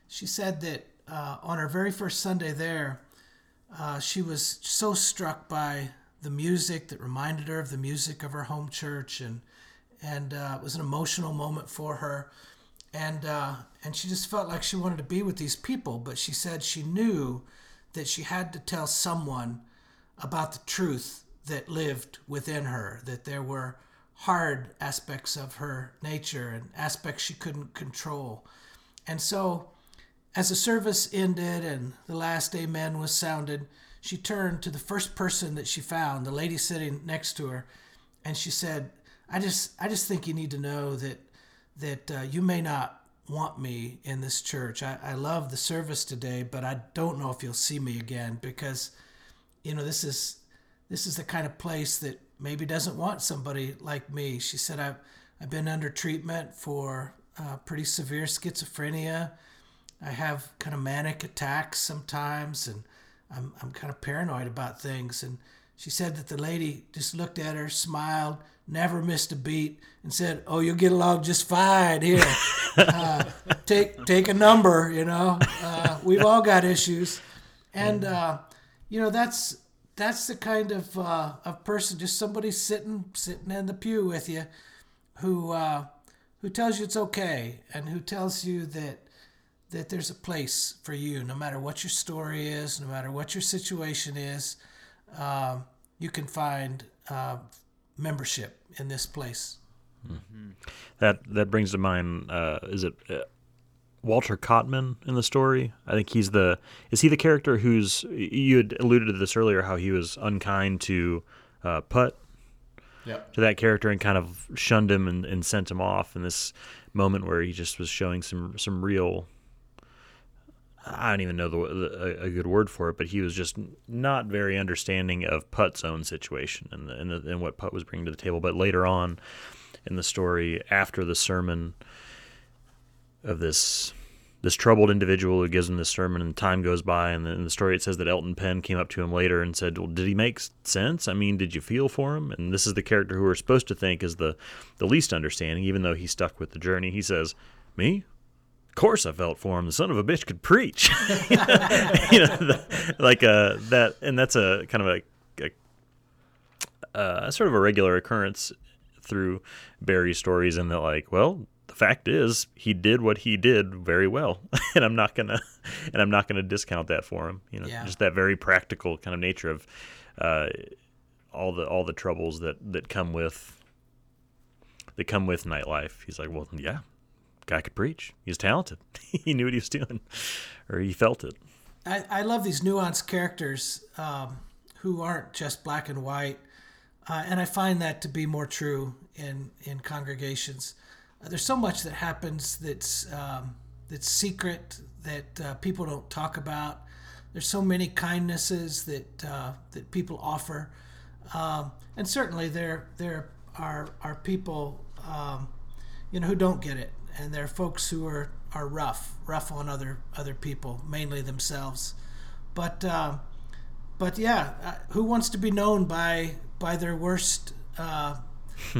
she said that uh, on her very first Sunday there, uh, she was so struck by the music that reminded her of the music of her home church, and and uh, it was an emotional moment for her. And uh, and she just felt like she wanted to be with these people. But she said she knew that she had to tell someone about the truth that lived within her, that there were hard aspects of her nature and aspects she couldn't control. And so as the service ended and the last amen was sounded, she turned to the first person that she found, the lady sitting next to her, and she said, I just I just think you need to know that that uh, you may not want me in this church. I, I love the service today, but I don't know if you'll see me again, because, you know, this is... This is the kind of place that maybe doesn't want somebody like me. She said, I've, I've been under treatment for uh, pretty severe schizophrenia. I have kind of manic attacks sometimes, and I'm I'm kind of paranoid about things. And She said that the lady just looked at her, smiled, never missed a beat, and said, "Oh, you'll get along just fine here. Uh, take take a number, you know. Uh, we've all got issues." And, uh, you know, that's that's the kind of uh, of person, just somebody sitting sitting in the pew with you who uh, who tells you it's okay and who tells you that that there's a place for you, no matter what your story is, no matter what your situation is. Um, you can find uh, membership in this place. Mm-hmm. That that brings to mind. Uh, is it uh, Walter Kottman in the story? I think he's the. Is he the character who's? You had alluded to this earlier, how he was unkind to uh, Putt, yep. to that character, and kind of shunned him and, and sent him off. In this moment where he just was showing some some real. I don't even know the, the, a good word for it, but he was just not very understanding of Putt's own situation and the, and, the, and what Putt was bringing to the table. But later on in the story, after the sermon of this this troubled individual who gives him this sermon, and time goes by, and in the story it says that Elton Penn came up to him later and said, "Well, did he make sense? I mean, did you feel for him?" And this is the character who we're supposed to think is the, the least understanding, even though he stuck with the journey. He says, "Me? Of course I felt for him. The son of a bitch could preach." you know, the, like uh, that, and that's a kind of a, a uh, sort of a regular occurrence through Barry's stories. And that, like, well, the fact is, he did what he did very well, and I'm not gonna, and I'm not gonna discount that for him. You know, yeah. Just that very practical kind of nature of uh, all the all the troubles that, that come with that come with nightlife. He's like, well, yeah. Guy could preach. He was talented. He knew what he was doing, or he felt it. I, I love these nuanced characters um, who aren't just black and white, uh, and I find that to be more true in in congregations. Uh, there's so much that happens that's um, that's secret that uh, people don't talk about. There's so many kindnesses that uh, that people offer, um, and certainly there there are are people um, you know who don't get it. And there are folks who are, are rough, rough on other other people, mainly themselves. But uh, but yeah, uh, who wants to be known by by their worst uh,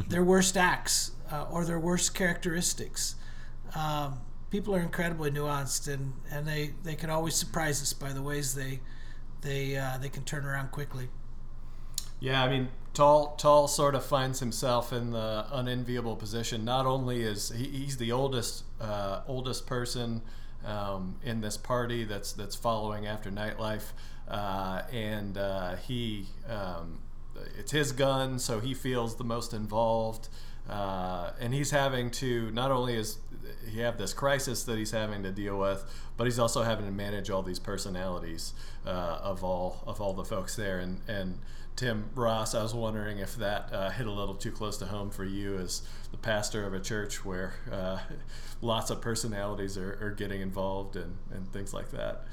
their worst acts uh, or their worst characteristics? Um, people are incredibly nuanced, and, and they, they can always surprise us by the ways they they uh, they can turn around quickly. Yeah, I mean. Tall, Tall sort of finds himself in the unenviable position. Not only is he, he's the oldest, uh, oldest person um, in this party that's that's following after nightlife, uh, and uh, he, um, it's his gun, so he feels the most involved. Uh, and he's having to not only is he have this crisis that he's having to deal with, but he's also having to manage all these personalities uh, of all of all the folks there. And and Tim Ross, I was wondering if that uh, hit a little too close to home for you as the pastor of a church where uh, lots of personalities are, are getting involved and, and things like that.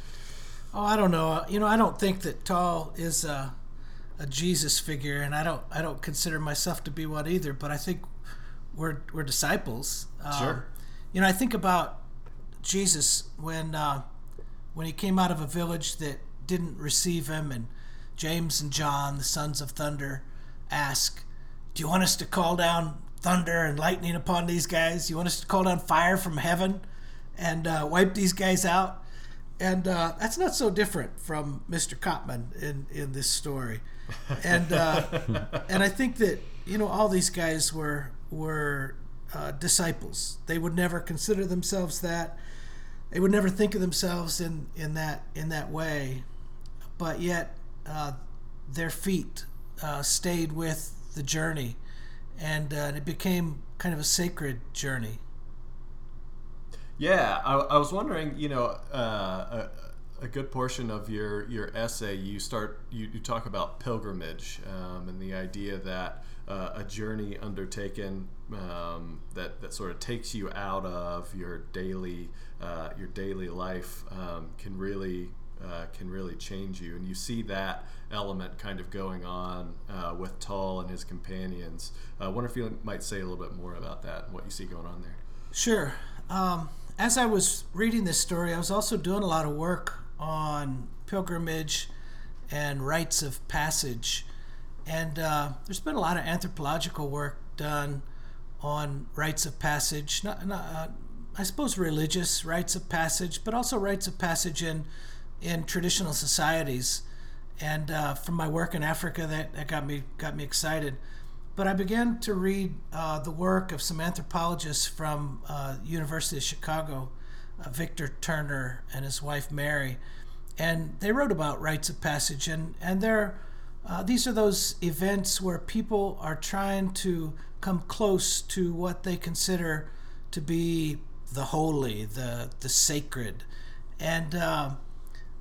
Oh, I don't know. You know, I don't think that Tall is a, a Jesus figure, and I don't I don't consider myself to be one either. But I think. We're we're disciples. Um, sure. You know, I think about Jesus when uh, when he came out of a village that didn't receive him, and James and John, the sons of thunder, ask, "Do you want us to call down thunder and lightning upon these guys? You want us to call down fire from heaven and uh, wipe these guys out?" And uh, that's not so different from Mister Kottman in, in this story. And uh, and I think that you know all these guys were. were uh, disciples. They would never consider themselves that. They would never think of themselves in, in that in that way. But yet, uh, their feet uh, stayed with the journey, and, uh, and it became kind of a sacred journey. Yeah, I, I was wondering, you know, uh, a, a good portion of your, your essay, you start you, you talk about pilgrimage um, and the idea that Uh, a journey undertaken um, that, that sort of takes you out of your daily uh, your daily life um, can really uh, can really change you, and you see that element kind of going on uh, with Tall and his companions. I uh, wonder if you might say a little bit more about that and what you see going on there. Sure. Um, as I was reading this story, I was also doing a lot of work on pilgrimage and rites of passage. And uh, there's been a lot of anthropological work done on rites of passage, not, not, uh, I suppose religious rites of passage, but also rites of passage in in traditional societies. And uh, from my work in Africa, that, that got me got me excited. But I began to read uh, the work of some anthropologists from uh, University of Chicago, uh, Victor Turner and his wife Mary, and they wrote about rites of passage. And and they're uh, these are those events where people are trying to come close to what they consider to be the holy, the the sacred, and. Uh,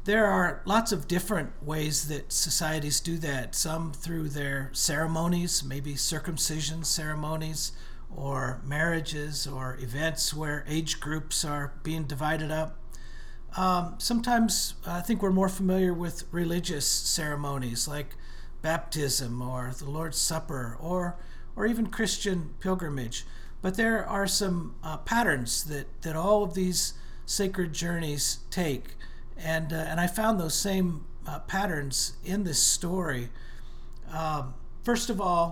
There are lots of different ways that societies do that, some through their ceremonies, maybe circumcision ceremonies or marriages or events where age groups are being divided up. Um, sometimes I think we're more familiar with religious ceremonies like baptism or the Lord's Supper or or even Christian pilgrimage. But there are some uh, patterns that, that all of these sacred journeys take. And uh, and I found those same uh, patterns in this story. Um, first of all,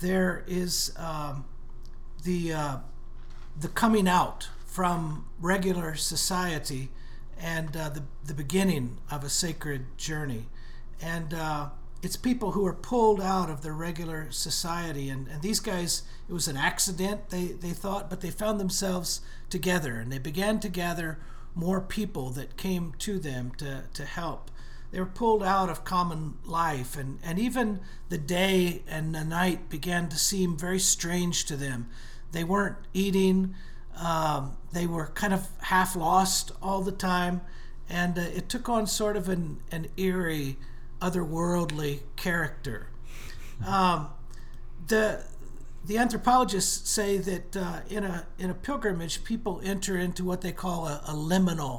there is um, the uh, the coming out from regular society, and uh, the the beginning of a sacred journey, and uh, it's people who are pulled out of their regular society. And, and these guys, it was an accident, they they thought, but they found themselves together, and they began to gather more people that came to them to, to help. They were pulled out of common life, and, and even the day and the night began to seem very strange to them. They weren't eating. Um, they were kind of half lost all the time, and uh, it took on sort of an, an eerie, otherworldly character. Um, the The anthropologists say that uh, in a in a pilgrimage, people enter into what they call a, a liminal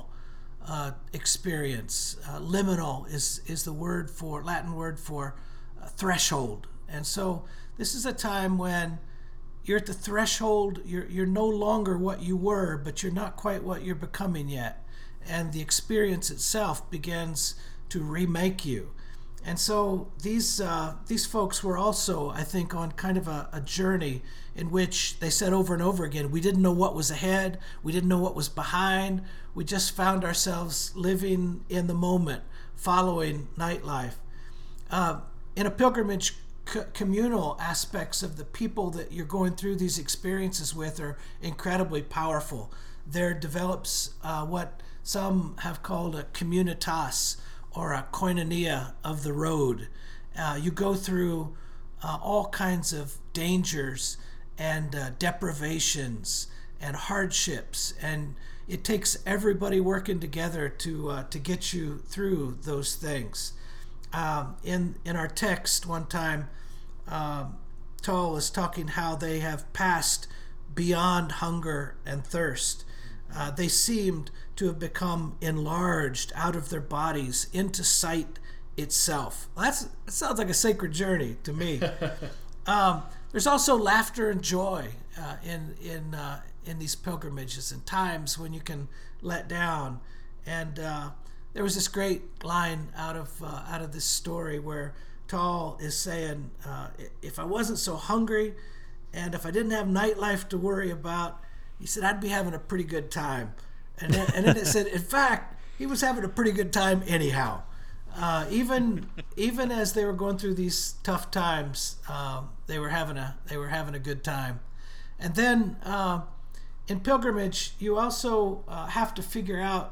uh, experience. Uh, liminal is is the word for Latin word for uh, threshold, and so this is a time when you're at the threshold. You're you're no longer what you were, but you're not quite what you're becoming yet, and the experience itself begins to remake you. And so these uh, these folks were also, I think, on kind of a, a journey in which they said over and over again, we didn't know what was ahead, we didn't know what was behind, we just found ourselves living in the moment, following nightlife. Uh, in a pilgrimage, c- communal aspects of the people that you're going through these experiences with are incredibly powerful. There develops uh, what some have called a communitas, or a koinonia of the road. Uh, you go through uh, all kinds of dangers and uh, deprivations and hardships, and it takes everybody working together to uh, to get you through those things. Um, in in our text, one time, um, Toll is talking how they have passed beyond hunger and thirst. Uh, they seemed to have become enlarged out of their bodies into sight itself. Well, that's, that sounds like a sacred journey to me. um, there's also laughter and joy uh, in in uh, in these pilgrimages and times when you can let down. And uh, there was this great line out of uh, out of this story where Tal is saying, uh, "If I wasn't so hungry, and if I didn't have nightlife to worry about," he said, "I'd be having a pretty good time." And then, and then it said, in fact, he was having a pretty good time anyhow. Uh, even even as they were going through these tough times, um, they were having a they were having a good time. And then uh, in pilgrimage, you also uh, have to figure out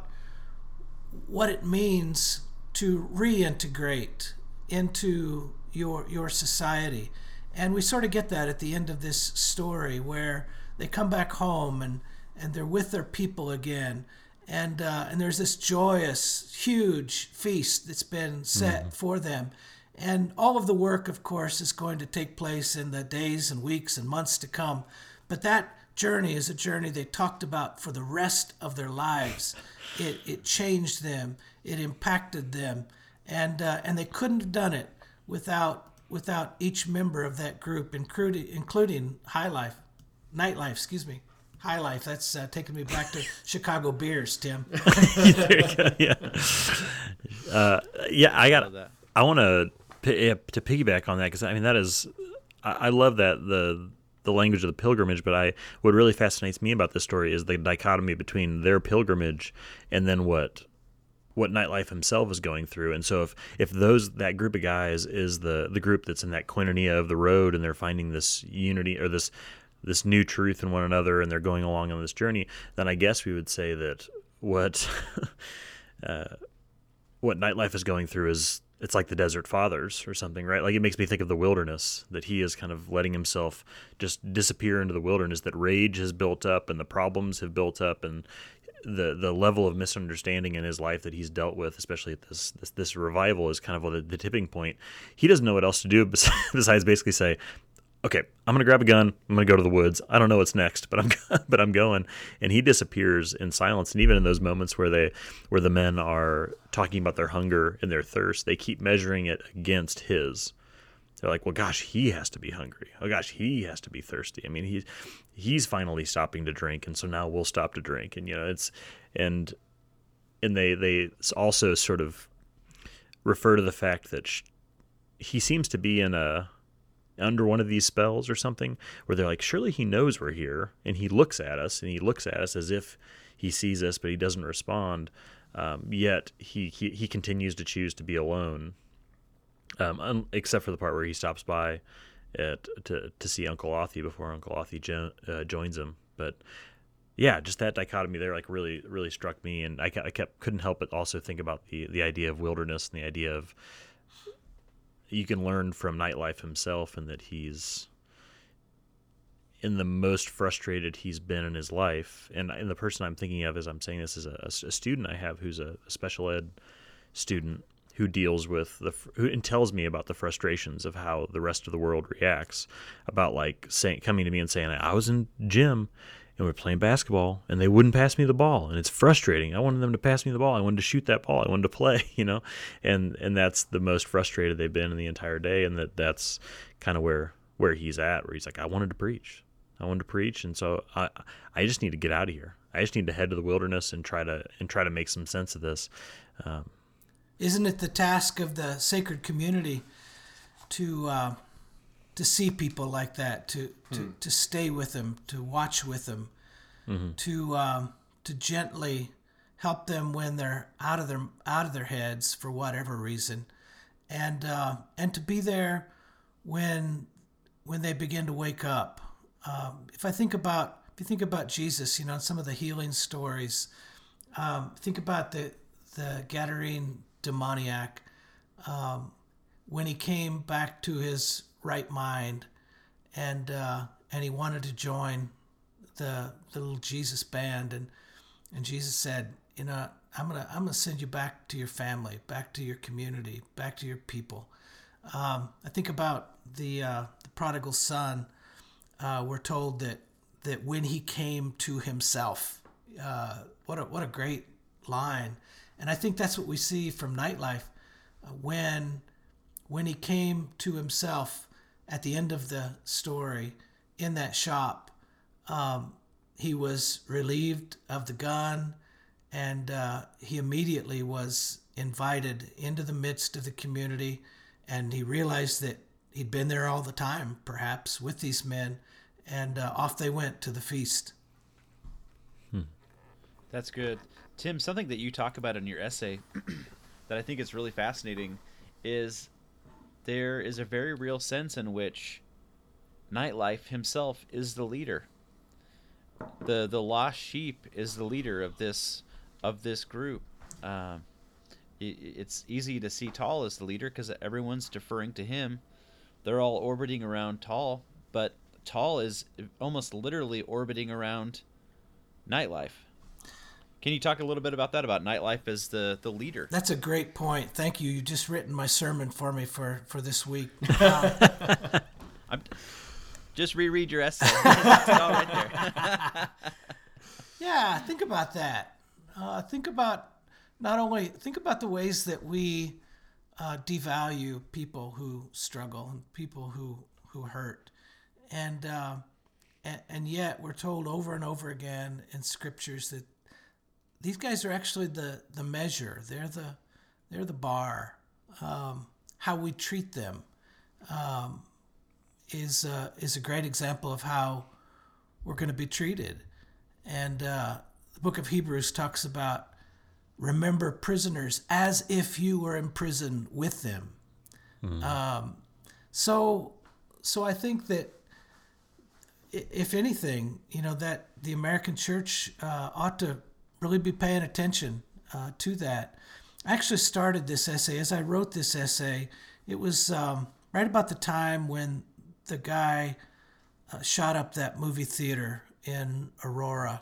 what it means to reintegrate into your your society. And we sort of get that at the end of this story, where they come back home and. and they're with their people again, and uh, and there's this joyous, huge feast that's been set mm-hmm. for them. And all of the work, of course, is going to take place in the days and weeks and months to come. But that journey is a journey they talked about for the rest of their lives. It it changed them, it impacted them, and uh, and they couldn't have done it without without each member of that group, including including high life, nightlife, excuse me. High life. That's uh, taking me back to Chicago beers, Tim. There you go, yeah. Uh, yeah, I got. I want to to piggyback on that, because I mean that is, I love that the the language of the pilgrimage. But I what really fascinates me about this story is the dichotomy between their pilgrimage and then what what nightlife himself is going through. And so if if those that group of guys is the the group that's in that koinonia of the road, and they're finding this unity or this this new truth in one another, and they're going along on this journey, then I guess we would say that what uh, what nightlife is going through is, it's like the Desert Fathers or something, right? Like it makes me think of the wilderness, that he is kind of letting himself just disappear into the wilderness, that rage has built up and the problems have built up, and the the level of misunderstanding in his life that he's dealt with, especially at this this, this revival, is kind of the, the tipping point. He doesn't know what else to do besides basically say, okay, I'm going to grab a gun. I'm going to go to the woods. I don't know what's next, but I'm but I'm going. And he disappears in silence. And even in those moments where they where the men are talking about their hunger and their thirst, they keep measuring it against his. They're like, well, gosh, he has to be hungry. Oh, gosh, he has to be thirsty. I mean, he's he's finally stopping to drink, and so now we'll stop to drink. And, you know, it's and and they they also sort of refer to the fact that sh- he seems to be in a under one of these spells or something, where they're like, surely he knows we're here, and he looks at us, and he looks at us as if he sees us, but he doesn't respond. Um, yet he, he he continues to choose to be alone, um, un- except for the part where he stops by at to to see Uncle Othie before Uncle Othie jo- uh, joins him. But yeah, just that dichotomy there, like really really struck me, and I, I kept couldn't help but also think about the the idea of wilderness and the idea of you can learn from nightlife himself, and that he's in the most frustrated he's been in his life. And, and the person I'm thinking of as I'm saying this is a, a student I have who's a, a special ed student who deals with the who and tells me about the frustrations of how the rest of the world reacts, about like saying coming to me and saying, I was in gym and we were playing basketball and they wouldn't pass me the ball, and it's frustrating. I wanted them to pass me the ball. I wanted to shoot that ball. I wanted to play, you know, and and that's the most frustrated they've been in the entire day. And that that's kind of where where he's at, where he's like, I wanted to preach. I wanted to preach. And so I I just need to get out of here. I just need to head to the wilderness and try to and try to make some sense of this. Um, Isn't it the task of the sacred community to uh, to see people like that, to to, hmm. to stay with them, to watch with them, mm-hmm. to um, to gently help them when they're out of their out of their heads for whatever reason, and uh, and to be there when when they begin to wake up. Um, if I think about if you think about Jesus, you know, some of the healing stories, um, think about the the Gadarene demoniac, um, when he came back to his right mind, and uh, and he wanted to join the, the little Jesus band, and and Jesus said, you know, I'm gonna I'm gonna send you back to your family, back to your community, back to your people. Um, I think about the uh, the prodigal son. Uh, we're told that that when he came to himself, uh, what a, what a great line. And I think that's what we see from nightlife. When when he came to himself at the end of the story in that shop, um, he was relieved of the gun, and uh, he immediately was invited into the midst of the community, and he realized that he'd been there all the time, perhaps, with these men, and uh, off they went to the feast. Hmm. That's good. Tim, something that you talk about in your essay that I think is really fascinating is there is a very real sense in which nightlife himself is the leader. The the lost sheep is the leader of this of this group. Um, it, it's easy to see Tal as the leader because everyone's deferring to him. They're all orbiting around Tal, but Tal is almost literally orbiting around nightlife. Can you talk a little bit about that, about nightlife as the, the leader? That's a great point. Thank you. You've just written my sermon for me for, for this week. Uh, I'm, just reread your essay. It's all right there. Yeah, think about that. Uh, think about not only think about the ways that we uh, devalue people who struggle and people who who hurt, and uh, and, and yet we're told over and over again in scriptures that these guys are actually the, the measure. They're the they're the bar. Um, how we treat them um, is uh, is a great example of how we're going to be treated. And uh, the book of Hebrews talks about remember prisoners as if you were in prison with them. Mm-hmm. Um, so, so I think that if anything, you know, that the American church uh, ought to really be paying attention uh, to that. I actually started this essay. As I wrote this essay, it was um, right about the time when the guy uh, shot up that movie theater in Aurora,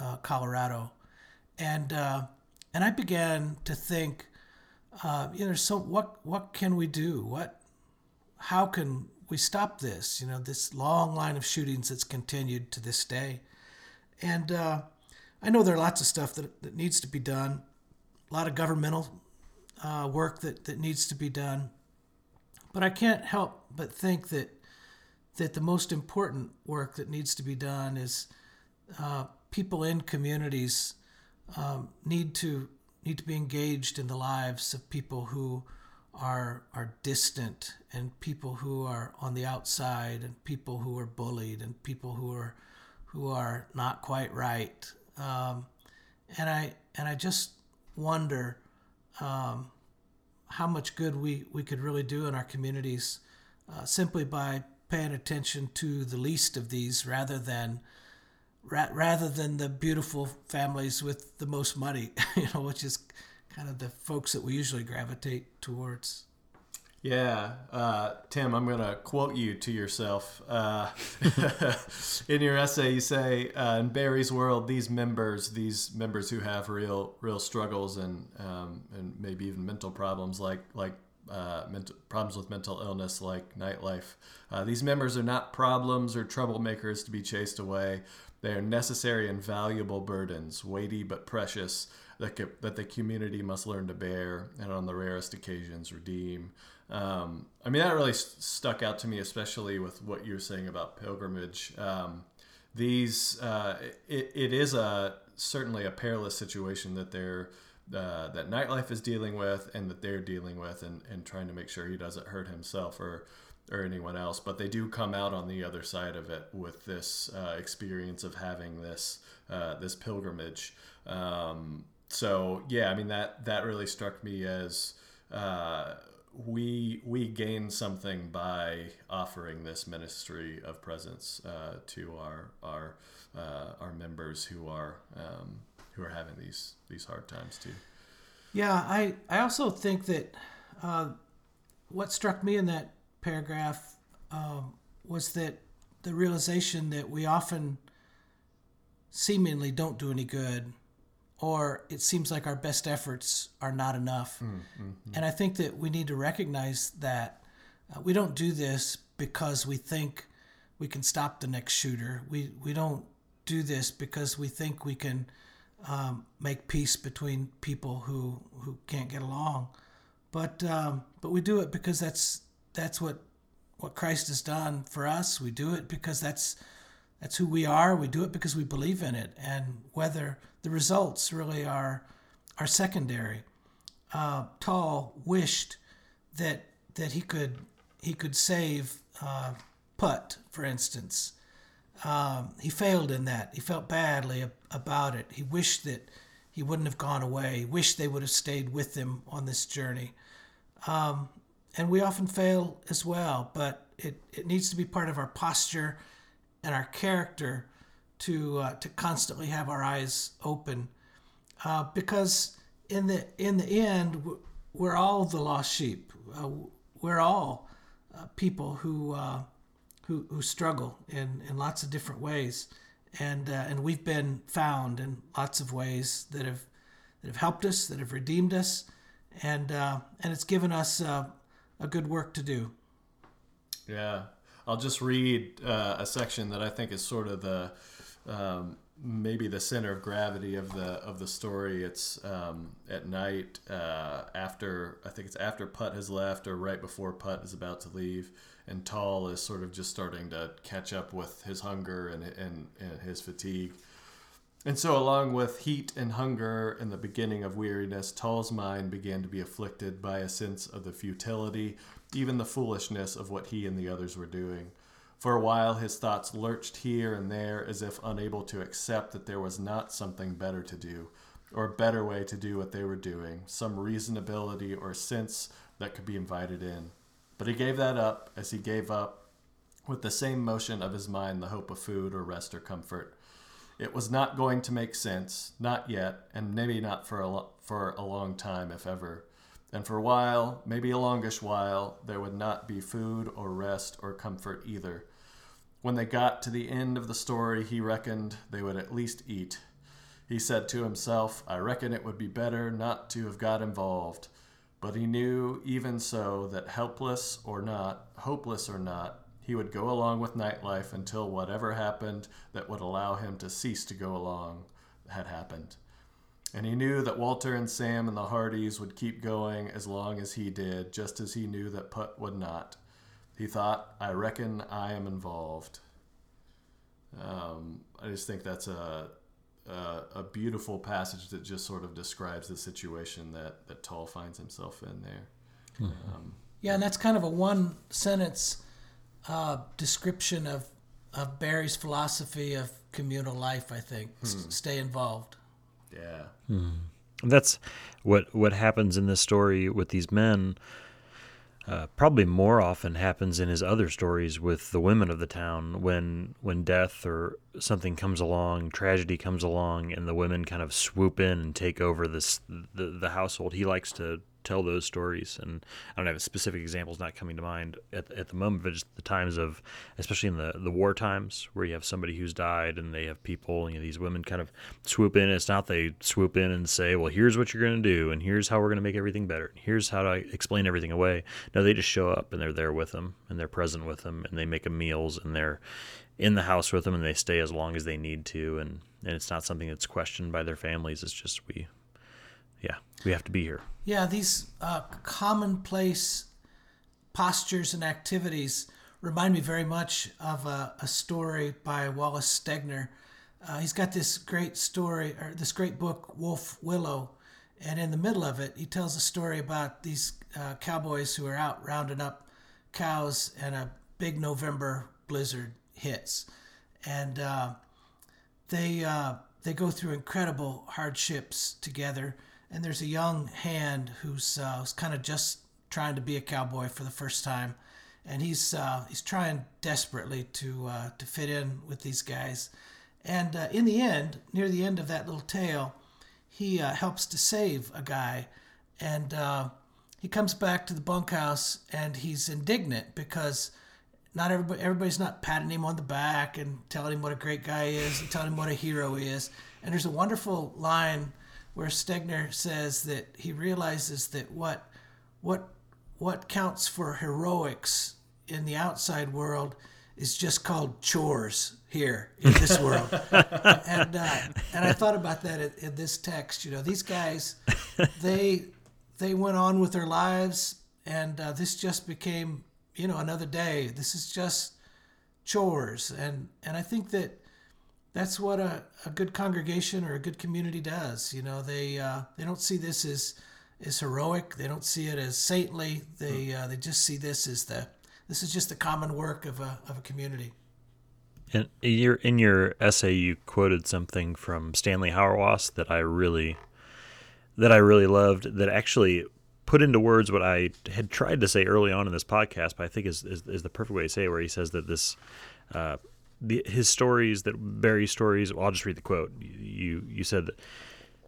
uh, Colorado. And uh, and I began to think, uh, you know, so what what can we do? What, how can we stop this? You know, this long line of shootings that's continued to this day. And uh, I know there are lots of stuff that, that needs to be done. A lot of governmental uh, work that, that needs to be done. But I can't help but think that that the most important work that needs to be done is uh, people in communities um, need to need to be engaged in the lives of people who are are distant, and people who are on the outside, and people who are bullied, and people who are who are not quite right. Um, and I and I just wonder um, how much good we, we could really do in our communities uh, simply by paying attention to the least of these, rather than ra- rather than the beautiful families with the most money, you know, which is kind of the folks that we usually gravitate towards. Yeah, uh, Tim, I'm going to quote you to yourself. Uh, in your essay, you say, uh, in Berry's world, these members, these members who have real, real struggles and um, and maybe even mental problems, like like uh, mental, problems with mental illness, like nightlife. Uh, these members are not problems or troublemakers to be chased away. They are necessary and valuable burdens, weighty but precious, that co- that the community must learn to bear and, on the rarest occasions, redeem. Um, I mean, that really st- stuck out to me, especially with what you were saying about pilgrimage. Um, these, uh, it, it is a certainly a perilous situation that they're uh, that nightlife is dealing with, and that they're dealing with, and, and trying to make sure he doesn't hurt himself or or anyone else. But they do come out on the other side of it with this uh, experience of having this uh, this pilgrimage. Um, so yeah, I mean that that really struck me as. Uh, we we gain something by offering this ministry of presence uh, to our our uh, our members who are um, who are having these these hard times too. Yeah, I, I also think that uh, what struck me in that paragraph um, was that the realization that we often seemingly don't do any good, or it seems like our best efforts are not enough. Mm, mm, mm. And I think that we need to recognize that uh, we don't do this because we think we can stop the next shooter. We we don't do this because we think we can um, make peace between people who, who can't get along. But um, but we do it because that's that's what what Christ has done for us. We do it because that's that's who we are. We do it because we believe in it, and whether the results really are are secondary. Uh, Tall wished that that he could he could save uh, Putt, for instance. Um, he failed in that. He felt badly ab- about it. He wished that he wouldn't have gone away. He wished they would have stayed with him on this journey. Um, and we often fail as well, but it it needs to be part of our posture and our character to uh, to constantly have our eyes open, uh, because in the in the end we're all the lost sheep. Uh, we're all uh, people who uh, who who struggle in, in lots of different ways, and uh, and we've been found in lots of ways that have that have helped us, that have redeemed us, and uh, and it's given us uh, a good work to do. Yeah. I'll just read uh, a section that I think is sort of the um, maybe the center of gravity of the of the story. It's um, at night uh, after I think it's after Putt has left, or right before Putt is about to leave, and Tall is sort of just starting to catch up with his hunger and and, and his fatigue. And so along with heat and hunger and the beginning of weariness, Tull's mind began to be afflicted by a sense of the futility, even the foolishness of what he and the others were doing. For a while, his thoughts lurched here and there as if unable to accept that there was not something better to do, or a better way to do what they were doing, some reasonability or sense that could be invited in. But he gave that up as he gave up with the same motion of his mind the hope of food or rest or comfort. It was not going to make sense, not yet, and maybe not for a, lo- for a long time, if ever. And for a while, maybe a longish while, there would not be food or rest or comfort either. When they got to the end of the story, he reckoned they would at least eat. He said to himself, I reckon it would be better not to have got involved. But he knew, even so, that helpless or not, hopeless or not, he would go along with nightlife until whatever happened that would allow him to cease to go along had happened. And he knew that Walter and Sam and the Hardys would keep going as long as he did, just as he knew that Putt would not. He thought, I reckon I am involved. Um, I just think that's a, a a beautiful passage that just sort of describes the situation that, that Tull finds himself in there. Mm-hmm. Um, yeah, and that's kind of a one sentence Uh, description of, of Berry's philosophy of communal life, I think. S- hmm. Stay involved. Yeah. Hmm. That's what what happens in this story with these men, uh, probably more often happens in his other stories with the women of the town when when death or something comes along, tragedy comes along, and the women kind of swoop in and take over this the, the household. He likes to tell those stories, and I don't have specific examples not coming to mind at, at the moment, but just the times of, especially in the, the war times where you have somebody who's died and they have people, you know, these women kind of swoop in. It's not they swoop in and say, well, here's what you're going to do, and here's how we're going to make everything better, and here's how to explain everything away. No, they just show up, and they're there with them, and they're present with them, and they make them meals, and they're in the house with them, and they stay as long as they need to, and, and it's not something that's questioned by their families. It's just we... Yeah, we have to be here. Yeah, these uh, commonplace postures and activities remind me very much of a, a story by Wallace Stegner. Uh, he's got this great story, or this great book, Wolf Willow, and in the middle of it, he tells a story about these uh, cowboys who are out rounding up cows, and a big November blizzard hits, and uh, they uh, they go through incredible hardships together. And there's a young hand who's uh, who's kind of just trying to be a cowboy for the first time, and he's uh, he's trying desperately to uh, to fit in with these guys. And uh, in the end, near the end of that little tale, he uh, helps to save a guy, and uh, he comes back to the bunkhouse and he's indignant because not everybody everybody's not patting him on the back and telling him what a great guy he is and telling him what a hero he is. And there's a wonderful line where Stegner says that he realizes that what what what counts for heroics in the outside world is just called chores here in this world. and uh, and I thought about that in, in this text. You know, these guys, they they went on with their lives, and uh, this just became, you know, another day. This is just chores, and and I think that that's what a, a good congregation or a good community does. You know, they uh, they don't see this as, as heroic. They don't see it as saintly. They uh, they just see this as the this is just the common work of a of a community. And you're, in your essay, you quoted something from Stanley Hauerwas that I really that I really loved. That actually put into words what I had tried to say early on in this podcast, but I think is is, is the perfect way to say it. Where he says that this. Uh, The, his stories, that Berry's stories, well, I'll just read the quote. You you said that,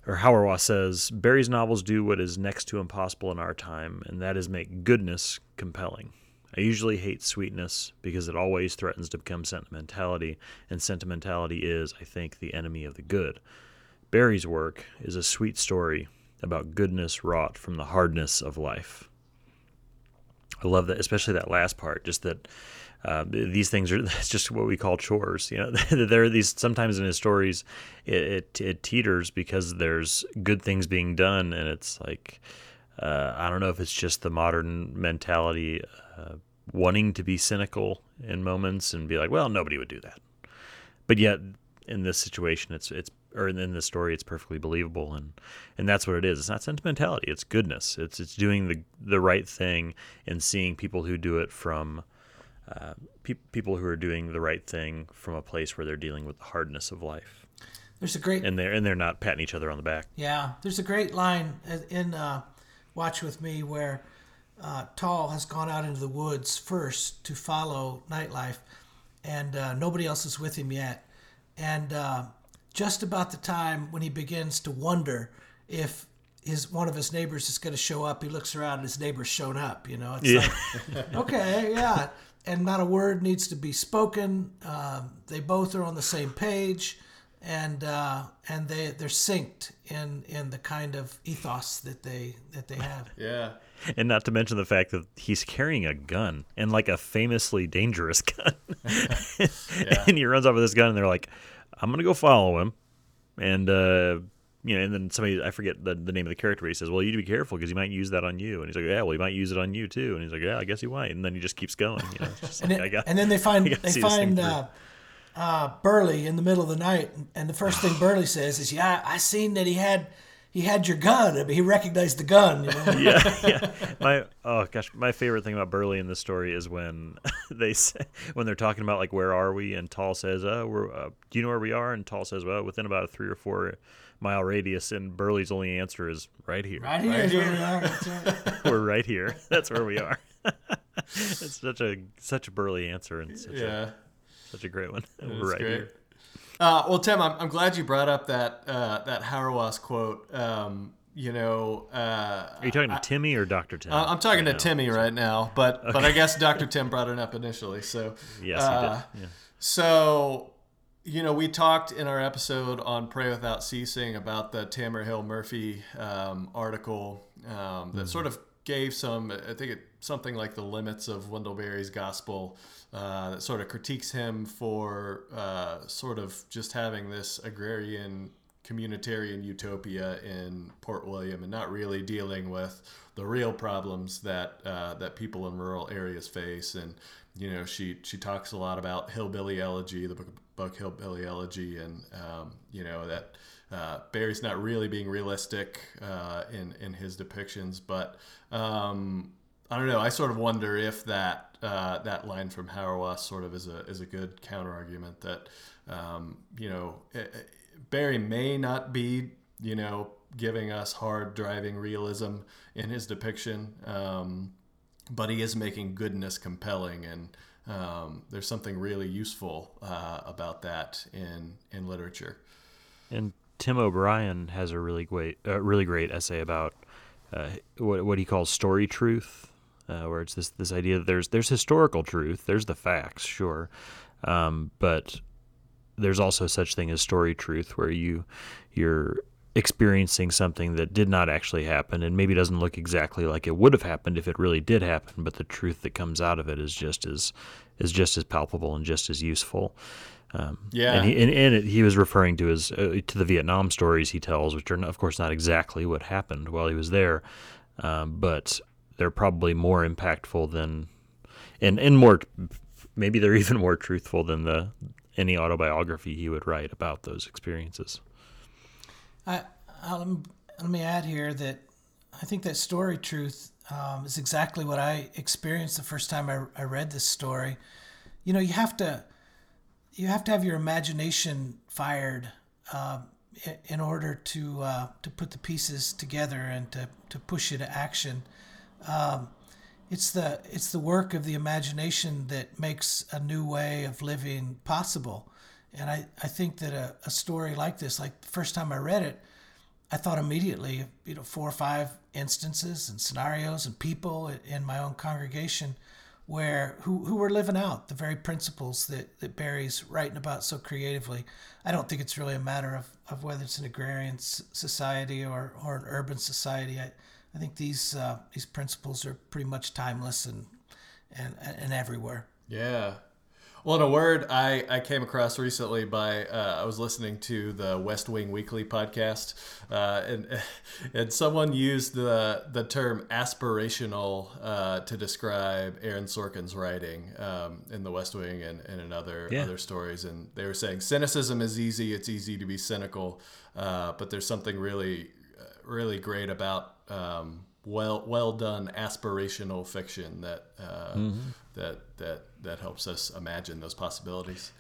or Hauerwas says, Berry's novels do what is next to impossible in our time, and that is make goodness compelling. I usually hate sweetness because it always threatens to become sentimentality, and sentimentality is, I think, the enemy of the good. Berry's work is a sweet story about goodness wrought from the hardness of life. I love that, especially that last part, just that Uh, these things are that's just what we call chores. You know, there are these sometimes in his stories, it, it it teeters because there's good things being done, and it's like uh, I don't know if it's just the modern mentality uh, wanting to be cynical in moments and be like, well, nobody would do that, but yet in this situation, it's it's or in the story, it's perfectly believable, and and that's what it is. It's not sentimentality. It's goodness. It's it's doing the the right thing and seeing people who do it from uh, pe- people who are doing the right thing from a place where they're dealing with the hardness of life. There's a great and they're and they're not patting each other on the back. Yeah, there's a great line in uh, Watch With Me where uh, Tall has gone out into the woods first to follow nightlife, and uh, nobody else is with him yet. And uh, just about the time when he begins to wonder if his one of his neighbors is going to show up, he looks around and his neighbor's shown up. You know, it's yeah. like, okay, yeah. And not a word needs to be spoken. Uh, they both are on the same page, and uh, and they they're synced in, in the kind of ethos that they that they have. Yeah. And not to mention the fact that he's carrying a gun, and like a famously dangerous gun. yeah. And he runs off with this gun, and they're like, I'm going to go follow him. And, uh, you know, and then somebody, I forget the, the name of the character, he says, well, you need to be careful because he might use that on you. And he's like, yeah, well, he might use it on you too. And he's like, yeah, I guess he might. And then he just keeps going. You know, just and, like, it, I got, and then they find, they find uh, uh, Burley in the middle of the night. And the first thing Burley says is, yeah, I seen that he had... He had your gun. I mean, he recognized the gun. You know? yeah, yeah. My oh gosh, my favorite thing about Burley in this story is when they say, when they're talking about like where are we, and Tall says, "Oh, we're, uh, do you know where we are?" And Tall says, "Well, within about a three or four mile radius." And Burley's only answer is, "Right here." Right here. Right here. Where we are. That's right. We're right here. That's where we are. It's such a such a Burley answer and such yeah. a such a great one. We're right great. Here. Uh, well, Tim, I'm, I'm glad you brought up that uh, that Hauerwas quote. Um, you know, uh, are you talking I, to Timmy or Doctor Tim? Uh, I'm talking right to now. Timmy right now, but okay. but I guess Doctor Tim brought it up initially. So yes, uh, he did. Yeah. So you know, we talked in our episode on Pray Without Ceasing about the Tamara Hill Murphy um, article um, that mm-hmm. sort of gave some, I think it something like the limits of Wendell Berry's gospel. Uh, that sort of critiques him for uh, sort of just having this agrarian communitarian utopia in Port William and not really dealing with the real problems that uh, that people in rural areas face. And you know, she she talks a lot about Hillbilly Elegy, the book, book Hillbilly Elegy, and um, you know that uh, Berry's not really being realistic uh, in in his depictions, but. Um, I don't know. I sort of wonder if that uh, that line from Hauerwas sort of is a is a good counter argument that um, you know it, it, Berry may not be you know giving us hard driving realism in his depiction, um, but he is making goodness compelling, and um, there's something really useful uh, about that in in literature. And Tim O'Brien has a really great uh, really great essay about uh, what what he calls story truth. Uh, where it's this this idea that there's there's historical truth, there's the facts, sure, um, but there's also such thing as story truth, where you you're experiencing something that did not actually happen, and maybe doesn't look exactly like it would have happened if it really did happen, but the truth that comes out of it is just as is just as palpable and just as useful. Um, yeah, and he and, and it, he was referring to his uh, to the Vietnam stories he tells, which are of course not exactly what happened while he was there, um, but they're probably more impactful than, and, and more, maybe they're even more truthful than the any autobiography he would write about those experiences. I, um, let me add here that I think that story truth um, is exactly what I experienced the first time I, I read this story. You know, you have to you have to have your imagination fired uh, in order to uh, to put the pieces together and to, to push you to action. Um, it's the it's the work of the imagination that makes a new way of living possible. And I, I think that a, a story like this, like the first time I read it, I thought immediately of, you know, four or five instances and scenarios and people in my own congregation where who, who were living out the very principles that, that Berry's writing about so creatively. I don't think it's really a matter of, of whether it's an agrarian society or, or an urban society. I, I think these uh, these principles are pretty much timeless and and, and everywhere. Yeah. Well, in a word, I, I came across recently by, uh, I was listening to the West Wing Weekly podcast, uh, and and someone used the the term aspirational uh, to describe Aaron Sorkin's writing um, in the West Wing and, and in other, yeah. other stories. And they were saying cynicism is easy. It's easy to be cynical, uh, but there's something really, really great about um, well, well done aspirational fiction that, uh, mm-hmm. that, that, that helps us imagine those possibilities.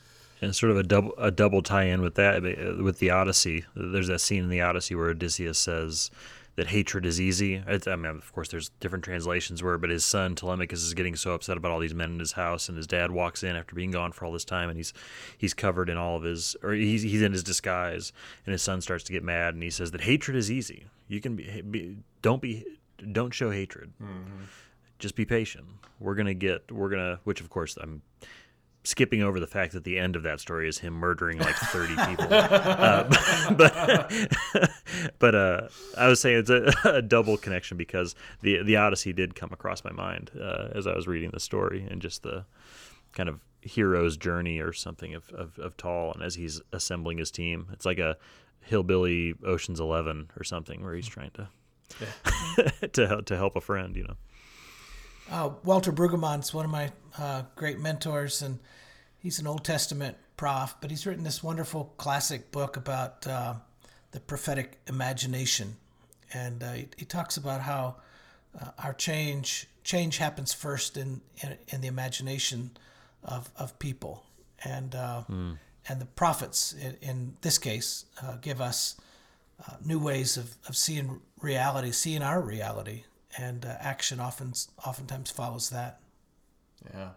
And sort of a double, a double tie in with that, with the Odyssey. There's that scene in the Odyssey where Odysseus says that hatred is easy. I mean, of course there's different translations where, but his son Telemachus is getting so upset about all these men in his house, and his dad walks in after being gone for all this time, and he's, he's covered in all of his, or he's, he's in his disguise, and his son starts to get mad, and he says that hatred is easy. You can be, be don't be, don't show hatred. Mm-hmm. Just be patient. We're going to get, we're going to, which of course I'm skipping over the fact that the end of that story is him murdering like thirty people. Uh, but but uh, I was saying it's a, a double connection because the, the Odyssey did come across my mind uh, as I was reading the story, and just the kind of hero's journey or something of, of, of Tal, and as he's assembling his team. It's like a hillbilly Ocean's Eleven or something where he's trying to, yeah. to, to help a friend, you know. Uh, Walter Brueggemann's one of my uh, great mentors, and he's an Old Testament prof, but he's written this wonderful classic book about uh, the prophetic imagination. And uh, he, he talks about how uh, our change change happens first in, in, in the imagination of, of people. And uh, mm. and the prophets, in, in this case, uh, give us uh, new ways of, of seeing reality, seeing our reality. And uh, action often, oftentimes follows that. Yeah.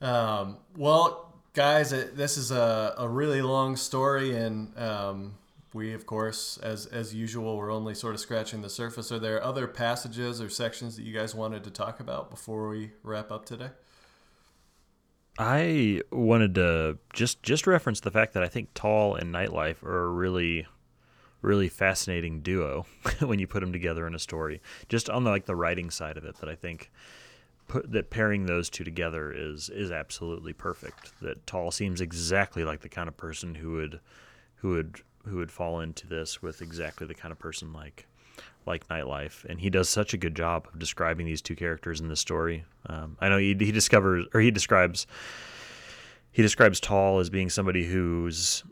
Um, well, guys, it, this is a, a really long story, and um, we, of course, as as usual, we're only sort of scratching the surface. Are there other passages or sections that you guys wanted to talk about before we wrap up today? I wanted to just just reference the fact that I think Tal and Nightlife are really. really fascinating duo when you put them together in a story, just on the, like the writing side of it, that I think put, that pairing those two together is, is absolutely perfect. That Tal seems exactly like the kind of person who would, who would, who would fall into this with exactly the kind of person like, like Nightlife. And he does such a good job of describing these two characters in the story. Um, I know he, he discovers, or he describes, he describes Tal as being somebody who's,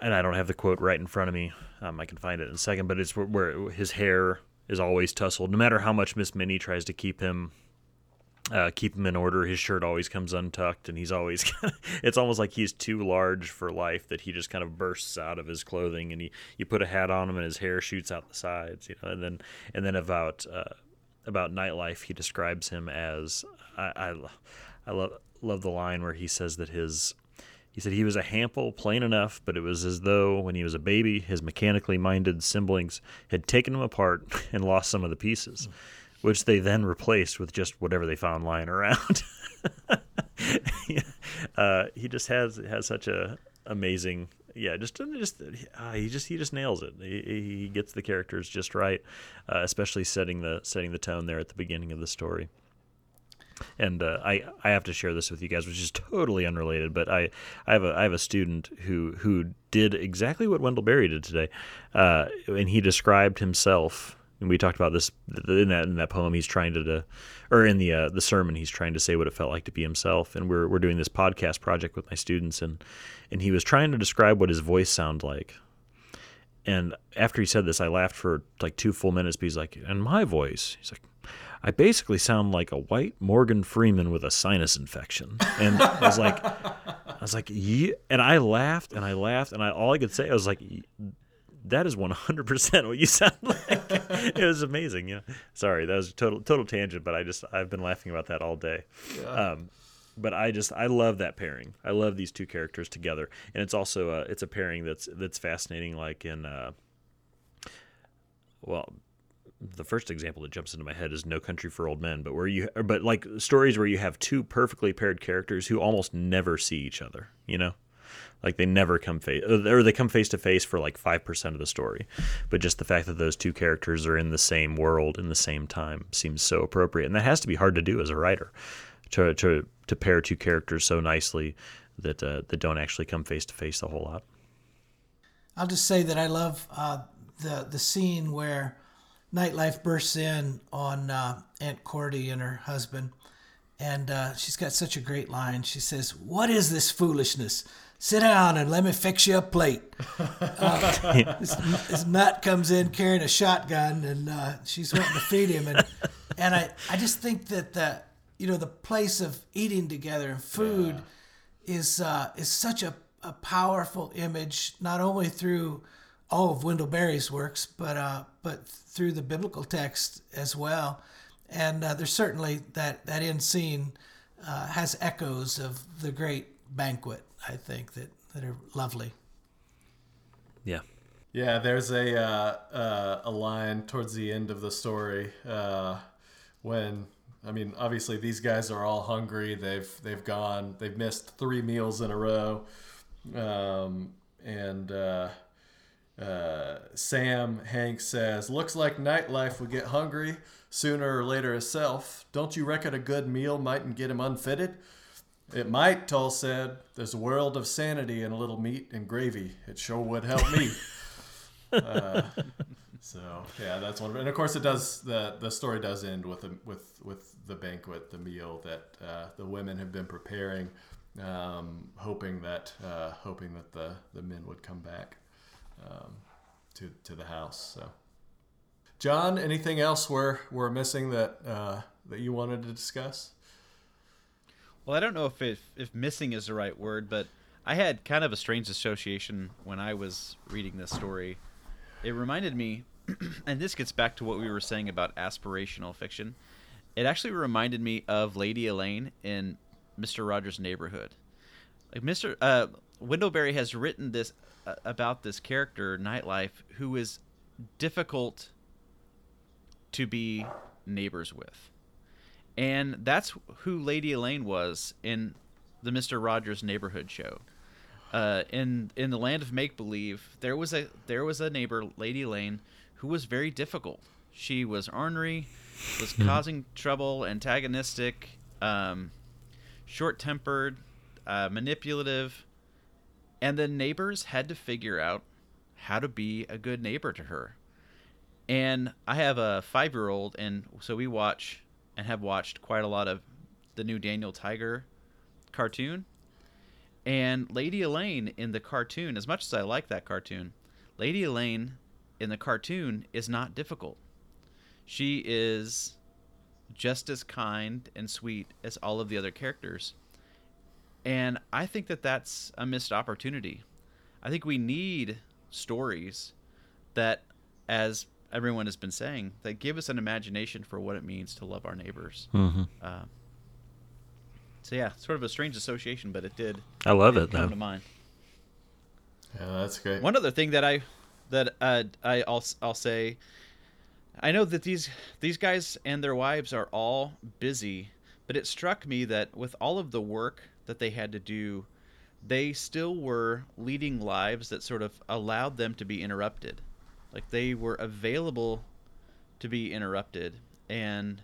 and I don't have the quote right in front of me. Um, I can find it in a second, but it's where, where his hair is always tousled. No matter how much Miss Minnie tries to keep him, uh, keep him in order, his shirt always comes untucked, and he's always, it's almost like he's too large for life, that he just kind of bursts out of his clothing, and he, you put a hat on him and his hair shoots out the sides, you know, and then, and then about, uh, about Nightlife, he describes him as, I, I, I love, love the line where he says that his, he said he was a Hample, plain enough, but it was as though when he was a baby, his mechanically minded siblings had taken him apart and lost some of the pieces, which they then replaced with just whatever they found lying around. uh, he just has has such a amazing, yeah, just just uh, he just he just nails it. He, he gets the characters just right, uh, especially setting the setting the tone there at the beginning of the story. And uh, I, I have to share this with you guys, which is totally unrelated, but I, I have a I have a student who who did exactly what Wendell Berry did today, uh, and he described himself, and we talked about this in that in that poem he's trying to, to or in the uh, the sermon he's trying to say what it felt like to be himself, and we're we're doing this podcast project with my students, and and he was trying to describe what his voice sounded like. And after he said this, I laughed for like two full minutes, but he's like, and my voice, he's like, I basically sound like a white Morgan Freeman with a sinus infection. And I was like, I was like, yeah. And I laughed and I laughed and I, all I could say, I was like, that is one hundred percent what you sound like. It was amazing. You know, sorry, that was a total, total tangent, but I just, I've been laughing about that all day. Yeah. Um, but I just, I love that pairing. I love these two characters together. And it's also a, it's a pairing that's, that's fascinating. Like in, uh, well, the first example that jumps into my head is No Country for Old Men, but where you, but like stories where you have two perfectly paired characters who almost never see each other, you know, like they never come face, or they come face to face for like five percent of the story. But just the fact that those two characters are in the same world in the same time seems so appropriate. And that has to be hard to do as a writer, to, to, to pair two characters so nicely that uh, that don't actually come face to face a whole lot. I'll just say that I love uh, the the scene where Nightlife bursts in on uh, Aunt Cordy and her husband, and uh, she's got such a great line. She says, "What is this foolishness? Sit down and let me fix you a plate." Uh, this, this nut comes in carrying a shotgun, and uh, she's wanting to feed him, and and I, I just think that the you know the place of eating together and food yeah. is uh, is such a a powerful image, not only through all of Wendell Berry's works, but uh, but through the biblical text as well. And uh, there's certainly that, that end scene uh, has echoes of the great banquet, I think, that, that are lovely. Yeah. Yeah, there's a uh, uh, a line towards the end of the story uh, when... I mean, obviously these guys are all hungry. They've they've gone. They've missed three meals in a row, um, and uh, uh, Sam Hanks says, "Looks like nightlife would get hungry sooner or later itself. Don't you reckon a good meal mightn't get him unfitted?" "It might," Tull said. "There's a world of sanity in a little meat and gravy. It sure would help me." uh, So yeah, that's one, and of course it does. the The story does end with a, with with the banquet, the meal that uh, the women have been preparing, um, hoping that uh, hoping that the, the men would come back um, to to the house. So, John, anything else we're we're missing that uh, that you wanted to discuss? Well, I don't know if it, if missing is the right word, but I had kind of a strange association when I was reading this story. It reminded me. And this gets back to what we were saying about aspirational fiction. It actually reminded me of Lady Elaine in Mister Rogers' Neighborhood. Like Mister Uh, Wendell Berry has written this uh, about this character, Nightlife, who is difficult to be neighbors with. And that's who Lady Elaine was in the Mister Rogers' Neighborhood show. Uh, in in the land of make-believe, there was a there was a neighbor, Lady Elaine, who was very difficult. She was ornery, was causing trouble, antagonistic, um, short-tempered, uh, manipulative, and the neighbors had to figure out how to be a good neighbor to her. And I have a five-year-old, and so we watch and have watched quite a lot of the new Daniel Tiger cartoon. And Lady Elaine in the cartoon, as much as I like that cartoon, Lady Elaine... in the cartoon is not difficult. She is just as kind and sweet as all of the other characters. And I think that that's a missed opportunity. I think we need stories that, as everyone has been saying, that give us an imagination for what it means to love our neighbors. Mm-hmm. Uh, so yeah, sort of a strange association, but it did. I love it, it come though. to mind. Yeah, that's great. One other thing that I... That uh, I, I'll, I'll say, I know that these these guys and their wives are all busy, but it struck me that with all of the work that they had to do, they still were leading lives that sort of allowed them to be interrupted. Like they were available to be interrupted. And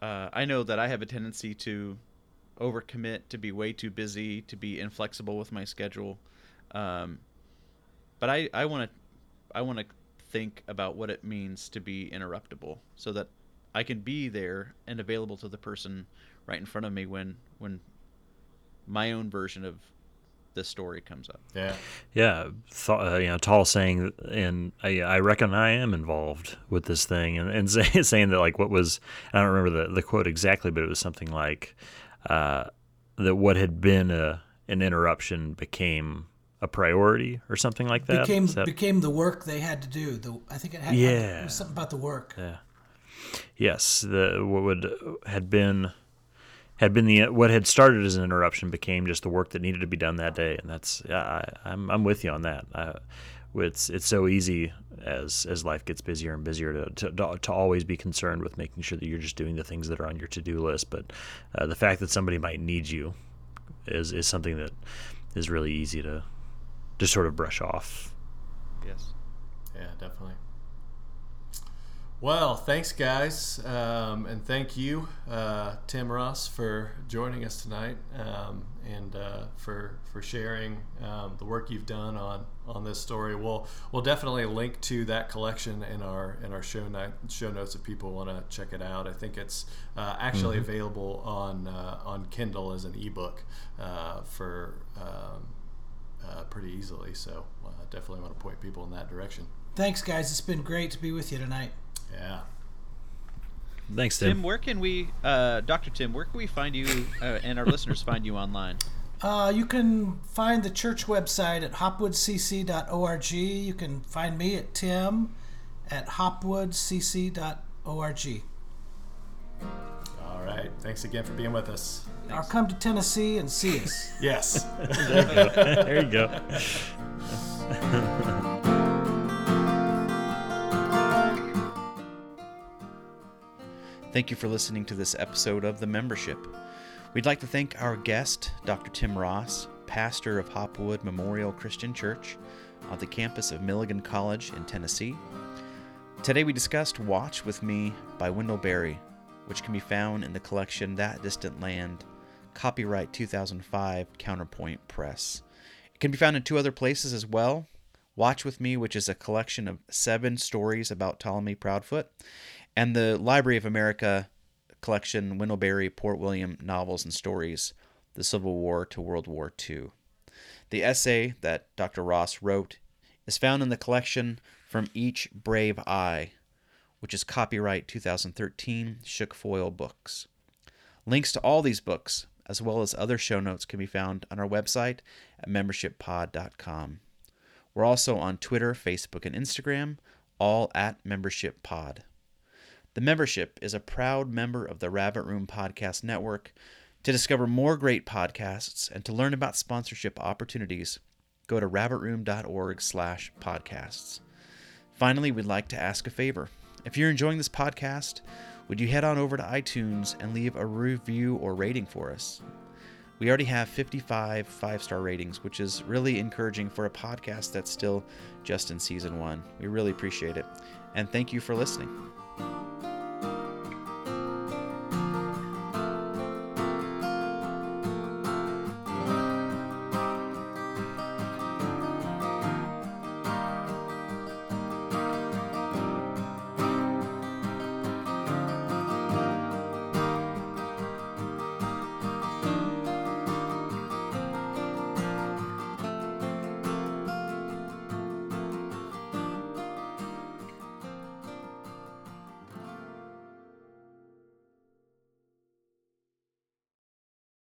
uh, I know that I have a tendency to overcommit, to be way too busy, to be inflexible with my schedule. Um But I, I want to I want to think about what it means to be interruptible so that I can be there and available to the person right in front of me when when my own version of this story comes up. Yeah. Yeah. Th- uh, you know, Tall saying, and I, I reckon I am involved with this thing, and, and say, saying that, like, what was, I don't remember the, the quote exactly, but it was something like uh, that what had been a, an interruption became a priority or something like that. Became that... became the work they had to do. The I think it had yeah. it was something about the work. Yeah. Yes, the what would had been had been the what had started as an interruption became just the work that needed to be done that day, and that's I, I'm I'm with you on that. I, it's it's so easy as as life gets busier and busier to, to to always be concerned with making sure that you're just doing the things that are on your to-do list, but uh, the fact that somebody might need you is is something that is really easy to. Just sort of brush off. Yes. Yeah, definitely. Well, thanks, guys, um, and thank you, uh, Tim Ross, for joining us tonight, um, and uh, for for sharing um, the work you've done on, on this story. We'll we'll definitely link to that collection in our in our show night show notes if people want to check it out. I think it's uh, actually mm-hmm. available on uh, on Kindle as an ebook uh, for um, uh, pretty easily. So I uh, definitely want to point people in that direction. Thanks, guys. It's been great to be with you tonight. Yeah. Thanks, Tim. Tim, where can we, uh, Doctor Tim, where can we find you uh, and our listeners find you online? Uh, you can find the church website at hopwood c c dot org. You can find me at Tim at hopwood c c dot org. All right. Thanks again for being with us. Thanks. Or come to Tennessee and see us. Yes. There you go. There you go. Thank you for listening to this episode of The Membership. We'd like to thank our guest, Doctor Tim Ross, pastor of Hopwood Memorial Christian Church on the campus of Milligan College in Tennessee. Today we discussed Watch With Me by Wendell Berry, which can be found in the collection That Distant Land, copyright two thousand five, Counterpoint Press. It can be found in two other places as well. Watch With Me, which is a collection of seven stories about Ptolemy Proudfoot, and the Library of America collection, Wendell Berry, Port William, Novels and Stories, The Civil War to World War Two. The essay that Doctor Ross wrote is found in the collection From Each Brave Eye, which is copyright two thousand thirteen, Shook Foil Books. Links to all these books, as well as other show notes, can be found on our website at membership pod dot com. We're also on Twitter, Facebook, and Instagram, all at membership pod. The Membership is a proud member of the Rabbit Room Podcast Network. To discover more great podcasts and to learn about sponsorship opportunities, go to rabbit room dot org slash podcasts. Finally, we'd like to ask a favor. If you're enjoying this podcast, would you head on over to iTunes and leave a review or rating for us? We already have fifty-five five-star ratings, which is really encouraging for a podcast that's still just in season one. We really appreciate it. And thank you for listening.